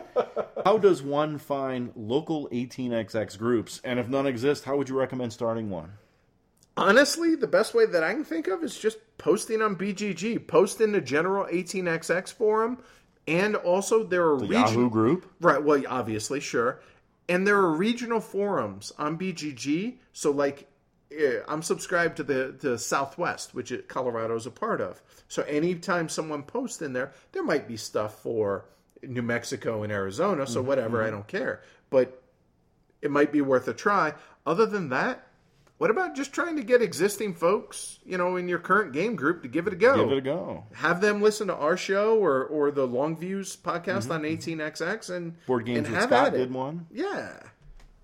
How does one find local eighteen X X groups? And if none exist, how would you recommend starting one? Honestly, the best way that I can think of is just posting on B G G. Post in the general eighteen X X forum. And also there are... The region- Yahoo group? Right, well, obviously, sure. And there are regional forums on B G G. So, like, I'm subscribed to the, the Southwest, which Colorado is a part of. So anytime someone posts in there, there might be stuff for New Mexico and Arizona, so whatever, mm-hmm. I don't care. But it might be worth a try. Other than that, what about just trying to get existing folks, you know, in your current game group to give it a go? Give it a go. Have them listen to our show or, or the Longview's podcast mm-hmm. on eighteen X X and Board Games and with have Scott at it. Did one. Yeah.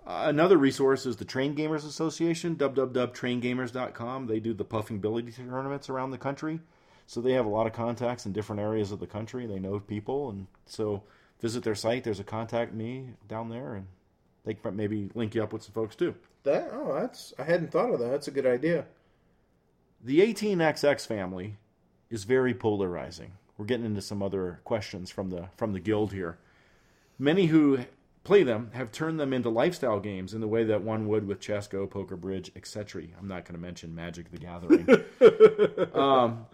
Uh, another resource is the Train Gamers Association, w w w dot train gamers dot com. They do the Puffing Billy tournaments around the country. So they have a lot of contacts in different areas of the country. They know people, and so visit their site. There's a contact me down there, and they can maybe link you up with some folks too. That oh, that's I hadn't thought of that. That's a good idea. The eighteen X X family is very polarizing. We're getting into some other questions from the from the guild here. Many who play them have turned them into lifestyle games in the way that one would with chess, go, poker, bridge, et cetera. I'm not going to mention Magic the Gathering. um...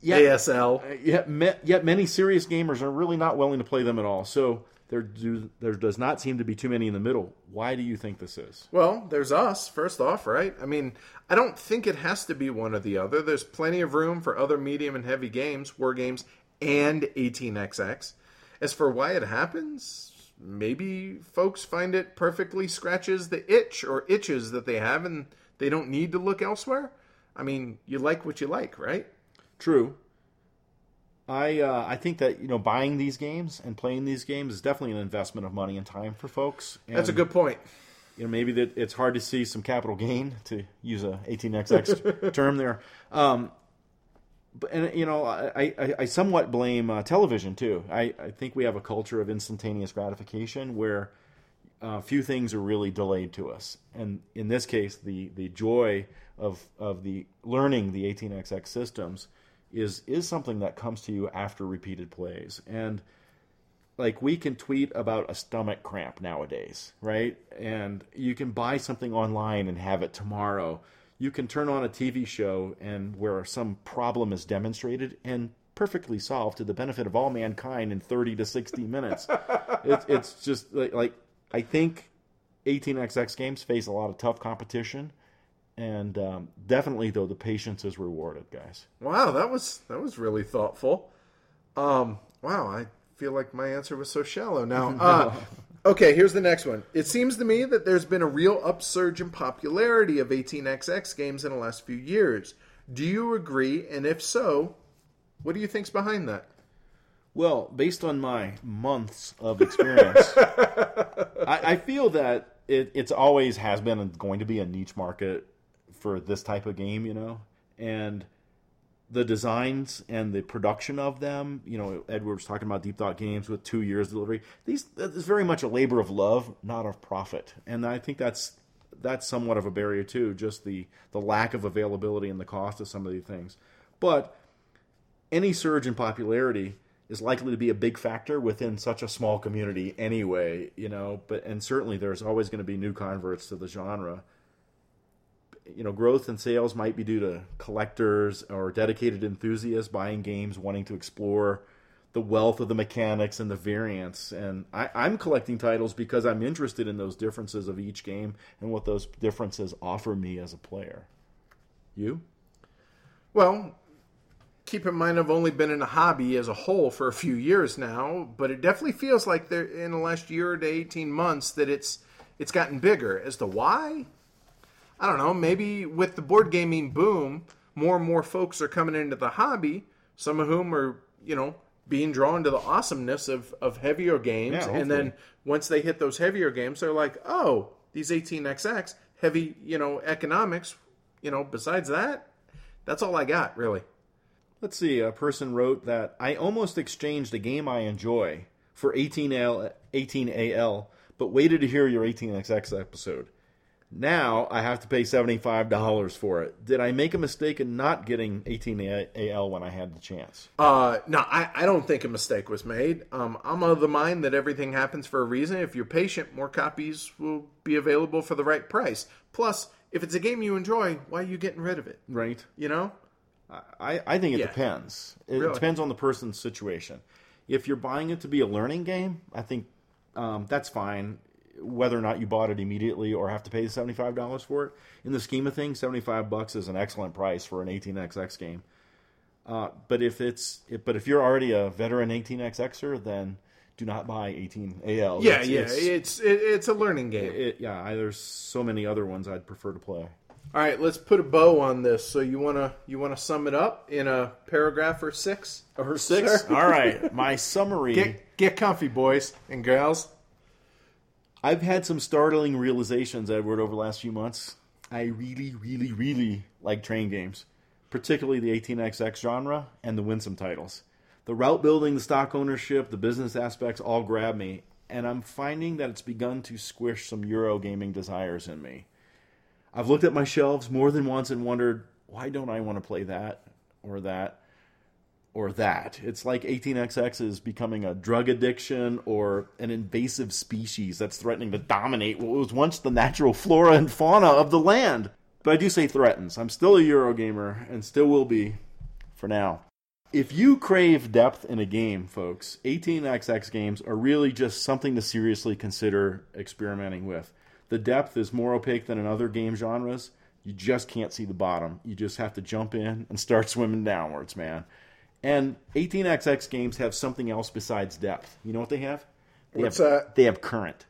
Yet, A S L. Yet, yet many serious gamers are really not willing to play them at all. So there do, there does not seem to be too many in the middle. Why do you think this is? Well, there's us, first off, right? I mean, I don't think it has to be one or the other. There's plenty of room for other medium and heavy games, war games, and eighteen X X. As for why it happens, maybe folks find it perfectly scratches the itch or itches that they have and they don't need to look elsewhere. I mean, you like what you like, right? True. I uh, I think that, you know, buying these games and playing these games is definitely an investment of money and time for folks. And, that's a good point. You know, maybe that it's hard to see some capital gain, to use a eighteen X X term there. Um, but and you know, I, I, I somewhat blame uh, television too. I, I think we have a culture of instantaneous gratification where uh, few things are really delayed to us, and in this case, the the joy of of the learning the eighteen X X systems is is something that comes to you after repeated plays. And like, we can tweet about a stomach cramp nowadays, right? And you can buy something online and have it tomorrow. you can turn on a T V show and where some problem is demonstrated and perfectly solved to the benefit of all mankind in thirty to sixty minutes. It's, it's just like, like, I think eighteen X X games face a lot of tough competition. And um, definitely, though, the patience is rewarded, guys. Wow, that was that was really thoughtful. Um, wow, I feel like my answer was so shallow now. Uh, okay, here's the next one. It seems to me that there's been a real upsurge in popularity of eighteen X X games in the last few years. Do you agree? And if so, what do you think's behind that? Well, based on my months of experience, I, I feel that it, it's always has been and going to be a niche market for this type of game, you know, and the designs and the production of them, you know, Edward was talking about Deep Thought Games with two years delivery. These is very much a labor of love, not of profit, and I think that's that's somewhat of a barrier too, just the the lack of availability and the cost of some of these things. But any surge in popularity is likely to be a big factor within such a small community anyway, you know. But and certainly there's always going to be new converts to the genre. You know, growth in sales might be due to collectors or dedicated enthusiasts buying games, wanting to explore the wealth of the mechanics and the variants. And I, I'm collecting titles because I'm interested in those differences of each game and what those differences offer me as a player. You? Well, keep in mind I've only been in the hobby as a whole for a few years now, but it definitely feels like there in the last year to eighteen months that it's it's gotten bigger. As to why? I don't know, maybe with the board gaming boom, more and more folks are coming into the hobby, some of whom are, you know, being drawn to the awesomeness of, of heavier games. Yeah, and then once they hit those heavier games, they're like, oh, these eighteen X X, heavy, you know, economics, you know, besides that, that's all I got, really. Let's see, a person wrote that, I almost exchanged a game I enjoy for eighteen A L, but waited to hear your eighteen X X episode. Now I have to pay seventy-five dollars for it. Did I make a mistake in not getting eighteen A L when I had the chance? Uh, no, I, I don't think a mistake was made. Um, I'm of the mind that everything happens for a reason. If you're patient, more copies will be available for the right price. Plus, if it's a game you enjoy, why are you getting rid of it? Right. You know? I, I think it yeah. depends. It really? depends on the person's situation. If you're buying it to be a learning game, I think um, that's fine. Whether or not you bought it immediately or have to pay seventy-five dollars for it. In the scheme of things, seventy-five bucks is an excellent price for an eighteen X X game. Uh, but if it's if, but if you're already a veteran eighteen X Xer, then do not buy eighteen A L. Yeah, it's, yeah, it's it's, it, it's a learning game. It, it, yeah, I, there's so many other ones I'd prefer to play. All right, let's put a bow on this. So you wanna you wanna sum it up in a paragraph or six? Or six? All right, my summary. Get, get comfy, boys and girls. I've had some startling realizations, Edward, over the last few months. I really, really, really like train games, particularly the eighteen X X genre and the Winsome titles. The route building, the stock ownership, the business aspects all grab me, and I'm finding that it's begun to squish some Euro gaming desires in me. I've looked at my shelves more than once and wondered, why don't I want to play that or that? Or that. It's like eighteen X X is becoming a drug addiction or an invasive species that's threatening to dominate what was once the natural flora and fauna of the land. But I do say threatens. I'm still a Eurogamer and still will be for now. If you crave depth in a game, folks, eighteen X X games are really just something to seriously consider experimenting with. The depth is more opaque than in other game genres. You just can't see the bottom. You just have to jump in and start swimming downwards, man. And eighteen X X games have something else besides depth. You know what they have? They What's have, that? They have current.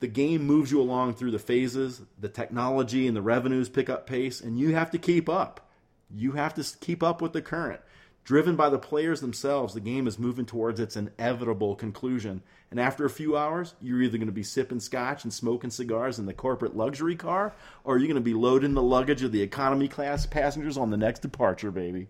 The game moves you along through the phases, the technology and the revenues pick up pace, and you have to keep up. You have to keep up with the current. Driven by the players themselves, the game is moving towards its inevitable conclusion. And after a few hours, you're either going to be sipping scotch and smoking cigars in the corporate luxury car, or you're going to be loading the luggage of the economy class passengers on the next departure, baby.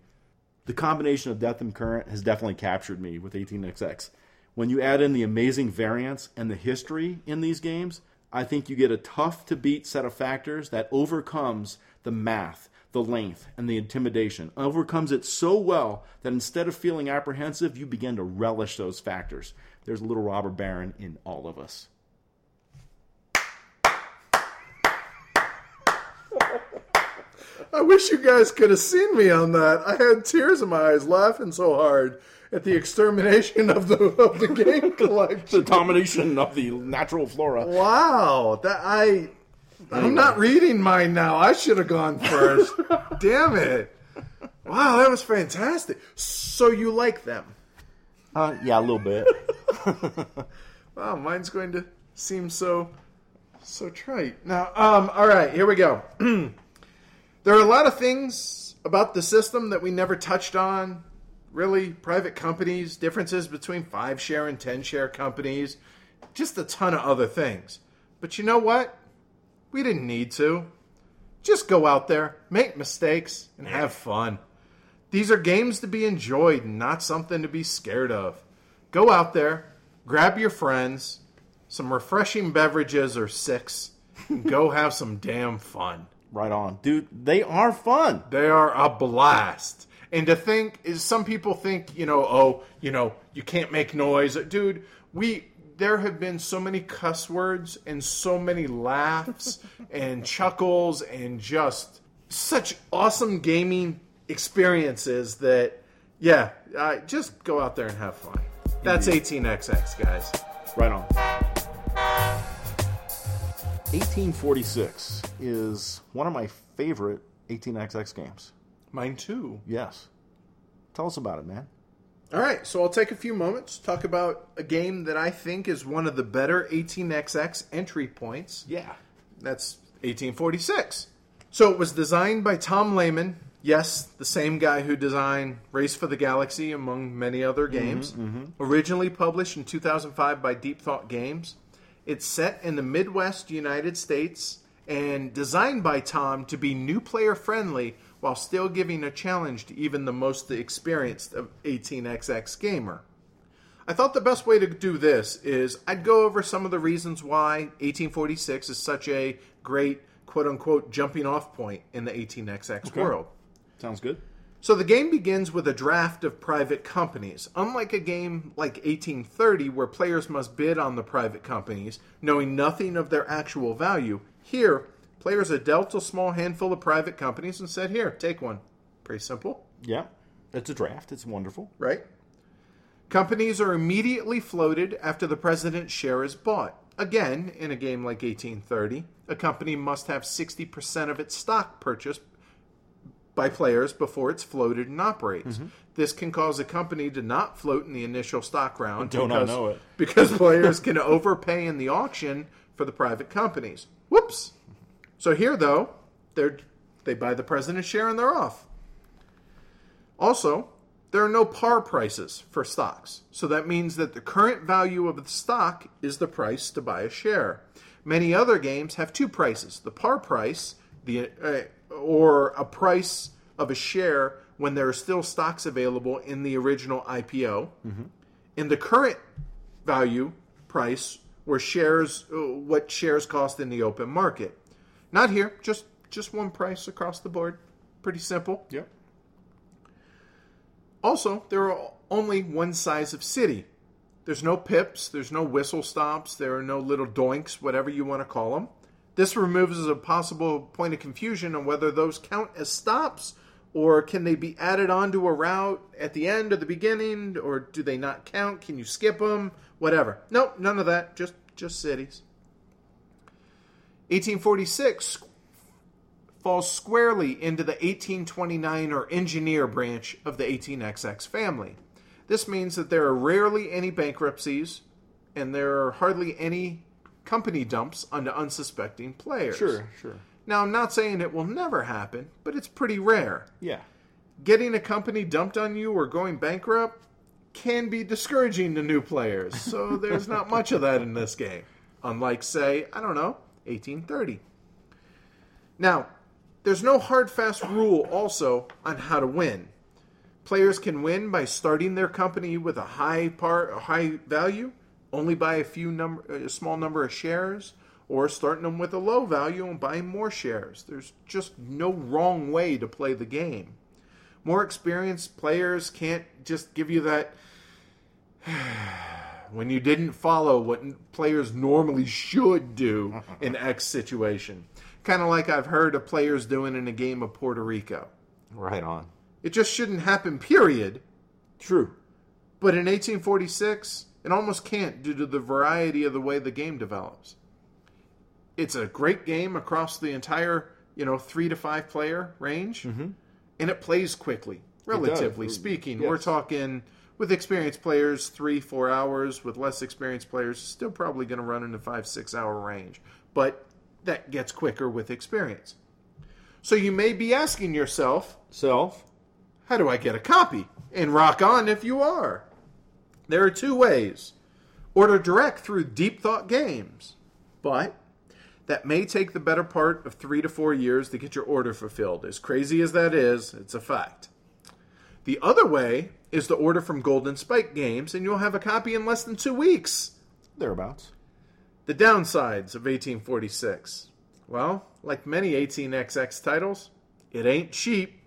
The combination of depth and current has definitely captured me with eighteen X X. When you add in the amazing variants and the history in these games, I think you get a tough-to-beat set of factors that overcomes the math, the length, and the intimidation. Overcomes it so well that instead of feeling apprehensive, you begin to relish those factors. There's a little robber baron in all of us. I wish you guys could have seen me on that. I had tears in my eyes laughing so hard at the extermination of the of the game collection. The domination of the natural flora. Wow. That I... Anyway. I'm not reading mine now. I should have gone first. Damn it. Wow, that was fantastic. So you like them? Uh, yeah, a little bit. Wow, mine's going to seem so so trite. Now, um, all right, here we go. There are a lot of things about the system that we never touched on. Really, private companies, differences between five-share and ten-share companies, just a ton of other things. But you know what? We didn't need to. Just go out there, make mistakes, and have fun. These are games to be enjoyed, not something to be scared of. Go out there, grab your friends, some refreshing beverages or six, and go have some damn fun. Right on. Dude, they are fun. They are a blast. And to think, is some people think, you know, oh, you know, you can't make noise. Dude, we... There have been so many cuss words and so many laughs and chuckles and just such awesome gaming experiences that, yeah, uh, just go out there and have fun. That's Indeed. eighteen X X, guys. Right on. eighteen forty-six is one of my favorite eighteen X X games. Mine too. Yes. Tell us about it, man. All right, so I'll take a few moments, talk about a game that I think is one of the better eighteen X X entry points. Yeah. That's eighteen forty-six. So it was designed by Tom Lehman. Yes, the same guy who designed Race for the Galaxy, among many other games. Mm-hmm, mm-hmm. Originally published in two thousand five by Deep Thought Games. It's set in the Midwest United States and designed by Tom to be new player friendly, while still giving a challenge to even the most experienced of eighteen X X gamer. I thought the best way to do this is I'd go over some of the reasons why eighteen forty-six is such a great, quote-unquote, jumping-off point in the eighteen X X okay. world. Sounds good. So the game begins with a draft of private companies. Unlike a game like eighteen thirty, where players must bid on the private companies, knowing nothing of their actual value, here... Players are dealt a small handful of private companies and said, here, take one. Pretty simple. Yeah. It's a draft. It's wonderful. Right? Companies are immediately floated after the president's share is bought. Again, in a game like eighteen thirty, a company must have sixty percent of its stock purchased by players before it's floated and operates. Mm-hmm. This can cause a company to not float in the initial stock round. Don't I know it. Because players can overpay in the auction for the private companies. Whoops. So here, though, they're, they buy the president's share and they're off. Also, there are no par prices for stocks. So that means that the current value of the stock is the price to buy a share. Many other games have two prices. The par price the uh, or a price of a share when there are still stocks available in the original I P O. Mm-hmm. And the current value price where shares uh, what shares cost in the open market. Not here, just just one price across the board. Pretty simple. Yep. Also, there are only one size of city. There's no pips, there's no whistle stops, there are no little doinks, whatever you want to call them. This removes a possible point of confusion on whether those count as stops, or can they be added onto a route at the end or the beginning, or do they not count? Can you skip them? Whatever. Nope, none of that. Just just cities. eighteen forty-six falls squarely into the eighteen twenty-nine or engineer branch of the eighteen X X family. This means that there are rarely any bankruptcies and there are hardly any company dumps onto unsuspecting players. Sure, sure. Now, I'm not saying it will never happen, but it's pretty rare. Yeah. Getting a company dumped on you or going bankrupt can be discouraging to new players, so there's not much of that in this game. Unlike, say, I don't know, eighteen thirty. Now, there's no hard fast rule also on how to win. Players can win by starting their company with a high part, a high value, only buy a few number, a small number of shares, or starting them with a low value and buying more shares. There's just no wrong way to play the game. More experienced players can't just give you that when you didn't follow what players normally should do in X situation. kind of like I've heard of players doing in a game of Puerto Rico. Right on. It just shouldn't happen, period. True. But in eighteen forty-six, it almost can't due to the variety of the way the game develops. It's a great game across the entire, you know, three to five player range. Mm-hmm. And it plays quickly, relatively speaking. Yes. We're talking, with experienced players, three, four hours. With less experienced players, still probably going to run in the five, six hour range. But that gets quicker with experience. So you may be asking yourself, self, how do I get a copy? And rock on if you are. There are two ways. Order direct through Deep Thought Games. But that may take the better part of three to four years to get your order fulfilled. As crazy as that is, it's a fact. The other way is the order from Golden Spike Games, and you'll have a copy in less than two weeks. Thereabouts. The downsides of eighteen forty-six. Well, like many eighteen X X titles, it ain't cheap.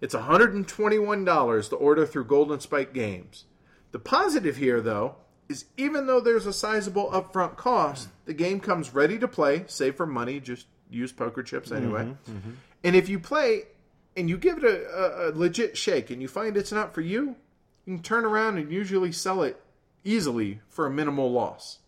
It's one hundred twenty-one dollars to order through Golden Spike Games. The positive here, though, is even though there's a sizable upfront cost, the game comes ready to play, save for money, just use poker chips anyway. Mm-hmm, mm-hmm. And if you play and you give it a, a, a legit shake and you find it's not for you, you can turn around and usually sell it easily for a minimal loss.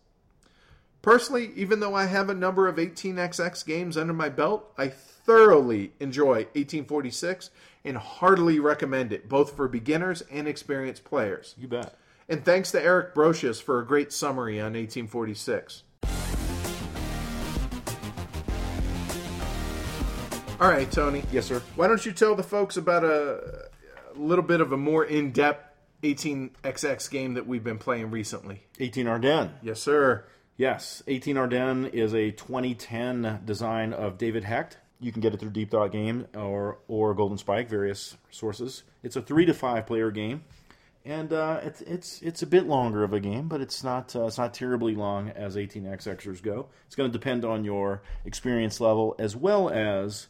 Personally, even though I have a number of eighteen X X games under my belt, I thoroughly enjoy eighteen forty-six and heartily recommend it, both for beginners and experienced players. You bet. And thanks to Eric Brocious for a great summary on eighteen forty-six. All right, Tony. Yes, sir. Why don't you tell the folks about a, a little bit of a more in-depth eighteen X X game that we've been playing recently? eighteen Arden. Yes, sir. Yes. eighteen Arden is a twenty ten design of David Hecht. You can get it through Deep Thought Game or, or Golden Spike, various sources. It's a three to five player game. And uh, it's it's it's a bit longer of a game, but it's not uh, it's not terribly long as eighteen X Xers go. It's going to depend on your experience level as well as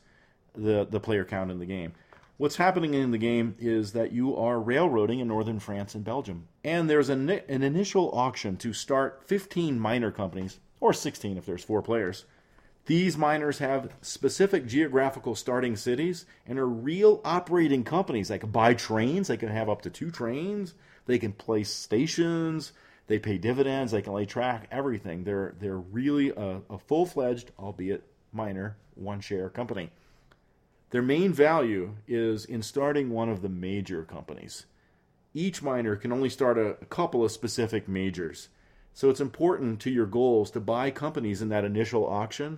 the the player count in the game. What's happening in the game is that you are railroading in northern France and Belgium, and there's an an initial auction to start fifteen minor companies, or sixteen if there's four players. These miners have specific geographical starting cities and are real operating companies. They can buy trains. They can have up to two trains. They can place stations. They pay dividends. They can lay track, everything. They're they're really a, a full-fledged, albeit minor, one-share company. Their main value is in starting one of the major companies. Each miner can only start a, a couple of specific majors. So it's important to your goals to buy companies in that initial auction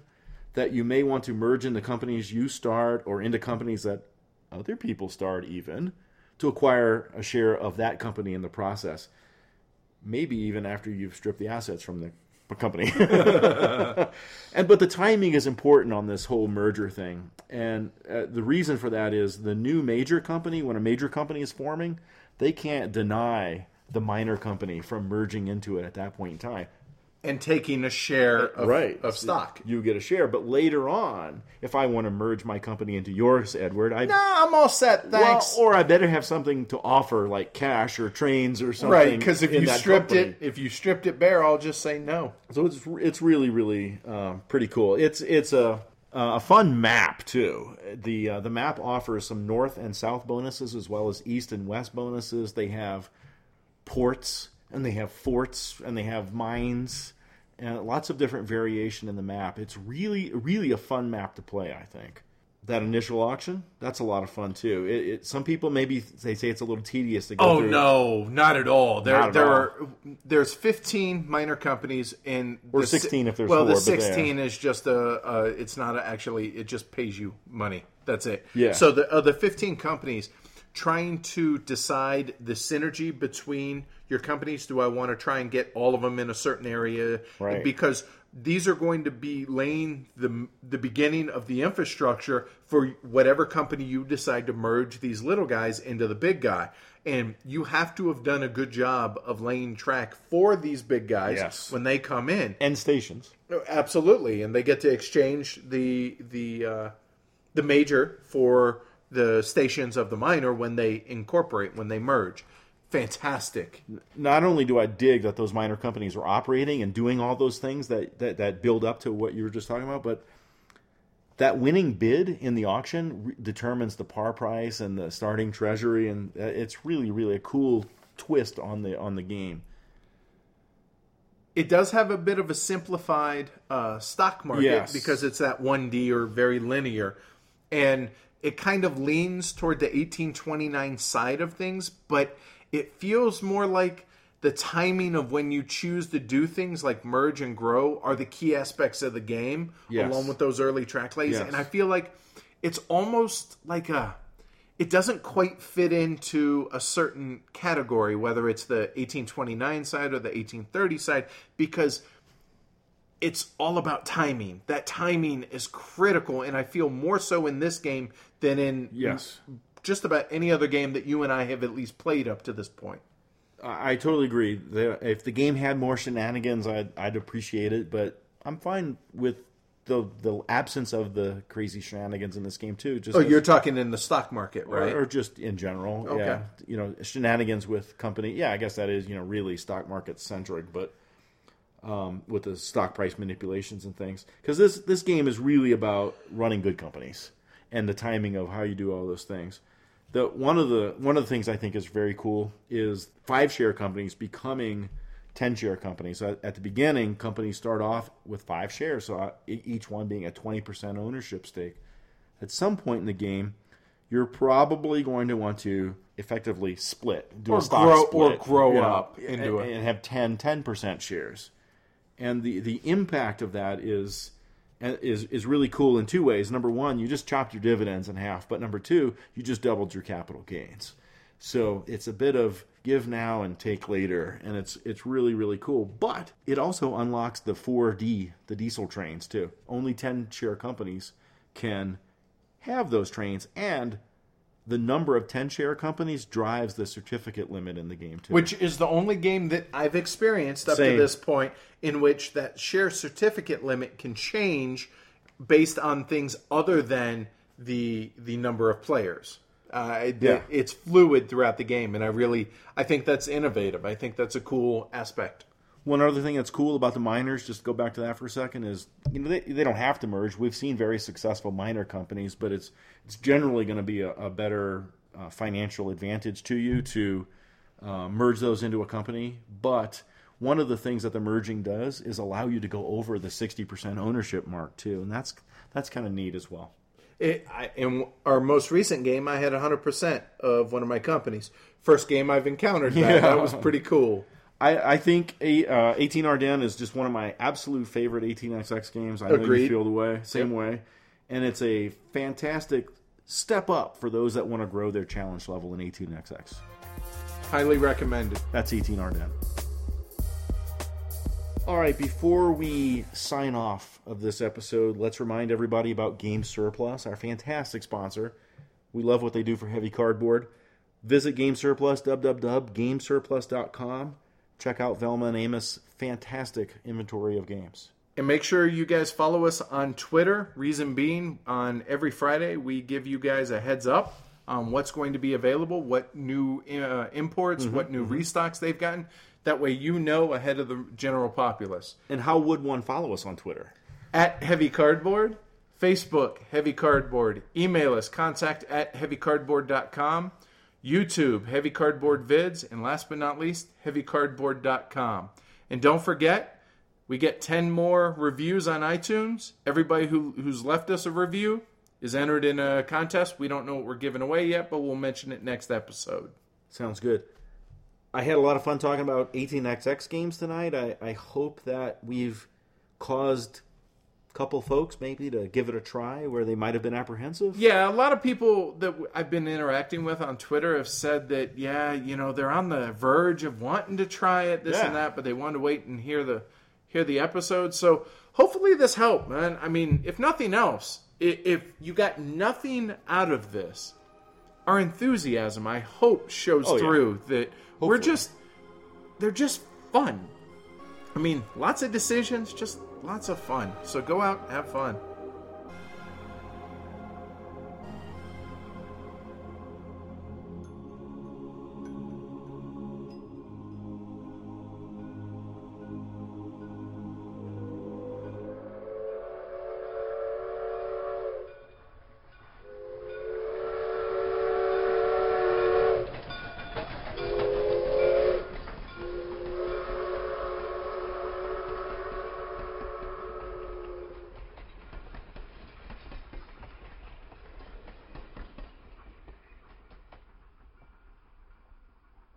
that you may want to merge into companies you start or into companies that other people start even to acquire a share of that company in the process. Maybe even after you've stripped the assets from the company. and But the timing is important on this whole merger thing. And uh, the reason for that is the new major company, when a major company is forming, they can't deny the minor company from merging into it at that point in time. And taking a share of, right. of stock. You get a share. But later on, if I want to merge my company into yours, Edward, I... No, I'm all set, thanks. Well, or I better have something to offer, like cash or trains or something. Right, because if you stripped company. it if you stripped it bare, I'll just say no. So it's it's really, really uh, pretty cool. It's it's a a fun map, too. The uh, the map offers some north and south bonuses as well as east and west bonuses. They have ports, and they have forts, and they have mines, and lots of different variation in the map. It's really, really a fun map to play, I think. That initial auction, that's a lot of fun, too. It, it, some people, maybe they say it's a little tedious to go oh, through. Oh, no, not at all. There, not at there all. Are There's fifteen minor companies. In or the, sixteen if there's well, four. Well, the sixteen is just a, uh, it's not a, actually, it just pays you money. That's it. Yeah. So the uh, the fifteen companies... Trying to decide the synergy between your companies. Do I want to try and get all of them in a certain area? Right. Because these are going to be laying the the beginning of the infrastructure for whatever company you decide to merge these little guys into the big guy. And you have to have done a good job of laying track for these big guys yes. when they come in. And stations. Absolutely. And they get to exchange the the uh, the major for... the stations of the miner when they incorporate, when they merge. Fantastic. Not only do I dig that those miner companies are operating and doing all those things that, that, that build up to what you were just talking about, but that winning bid in the auction determines the par price and the starting treasury, and it's really, really a cool twist on the on the game. It does have a bit of a simplified uh, stock market, yes, because it's that one D or very linear. And it kind of leans toward the eighteen twenty-nine side of things, but it feels more like the timing of when you choose to do things like merge and grow are the key aspects of the game, yes, along with those early track lays. Yes. And I feel like it's almost like a... It doesn't quite fit into a certain category, whether it's the eighteen twenty-nine side or the eighteen thirty side, because it's all about timing. That timing is critical, and I feel more so in this game than in yes. just about any other game that you and I have at least played up to this point. I totally agree. If the game had more shenanigans, I'd, I'd appreciate it, but I'm fine with the the absence of the crazy shenanigans in this game too. Just oh, as, you're talking in the stock market, right? Or, or just in general. Okay. Yeah. You know, shenanigans with company. Yeah, I guess that is, you know, really stock market centric, but um, with the stock price manipulations and things. Because this, this game is really about running good companies and the timing of how you do all those things. The one of the one of the things I think is very cool is five share companies becoming ten-share companies. So at the beginning, companies start off with five shares, so each one being a twenty percent ownership stake. At some point in the game, you're probably going to want to effectively split, do or a stock grow, split. Or grow you know, up into and, it. And have ten ten percent shares. And the, the impact of that is, is, is really cool in two ways. Number one, you just chopped your dividends in half. But number two, you just doubled your capital gains. So it's a bit of give now and take later, and it's it's really, really cool. But it also unlocks the four D, the diesel trains, too. Only ten-share companies can have those trains, and the number of ten-share companies drives the certificate limit in the game, too. Which is the only game that I've experienced up Same. to this point in which that share certificate limit can change based on things other than the the number of players. Uh, yeah. It's fluid throughout the game, and I really, I think that's innovative. I think that's a cool aspect. One other thing that's cool about the miners, just to go back to that for a second, is you know they, they don't have to merge. We've seen very successful miner companies, but it's it's generally going to be a, a better uh, financial advantage to you to uh, merge those into a company. But one of the things that the merging does is allow you to go over the sixty percent ownership mark too, and that's that's kind of neat as well. It, I, in our most recent game, I had one hundred percent of one of my companies. First game I've encountered that. Yeah. That was pretty cool. I, I think a, uh, eighteen Arden is just one of my absolute favorite eighteen X X games. I Agreed. know you feel the way, same yep. way. And it's a fantastic step up for those that want to grow their challenge level in eighteen X X. Highly recommended. That's eighteen Arden. All right, before we sign off of this episode, let's remind everybody about Game Surplus, our fantastic sponsor. We love what they do for Heavy Cardboard. Visit Game Surplus, w w w dot game surplus dot com. Check out Velma and Amos' fantastic inventory of games. And make sure you guys follow us on Twitter, reason being, on every Friday we give you guys a heads up on what's going to be available, what new uh, imports, mm-hmm. what new mm-hmm. restocks they've gotten. That way you know ahead of the general populace. And how would one follow us on Twitter? At Heavy Cardboard, Facebook, Heavy Cardboard, email us, contact at heavy cardboard dot com, YouTube, Heavy Cardboard Vids, and last but not least, heavy cardboard dot com. And don't forget, we get ten more reviews on iTunes. Everybody who, who's left us a review is entered in a contest. We don't know what we're giving away yet, but we'll mention it next episode. Sounds good. I had a lot of fun talking about eighteen X X games tonight. I, I hope that we've caused a couple folks maybe to give it a try where they might have been apprehensive. Yeah, a lot of people that I've been interacting with on Twitter have said that, yeah, you know, they're on the verge of wanting to try it, this yeah. and that, but they wanted to wait and hear the hear the episode. So hopefully this helped, man. I mean, if nothing else, if you got nothing out of this, our enthusiasm, I hope, shows oh, through yeah. that... Hopefully. We're just, they're just fun. I mean, lots of decisions, just lots of fun. So go out, have fun.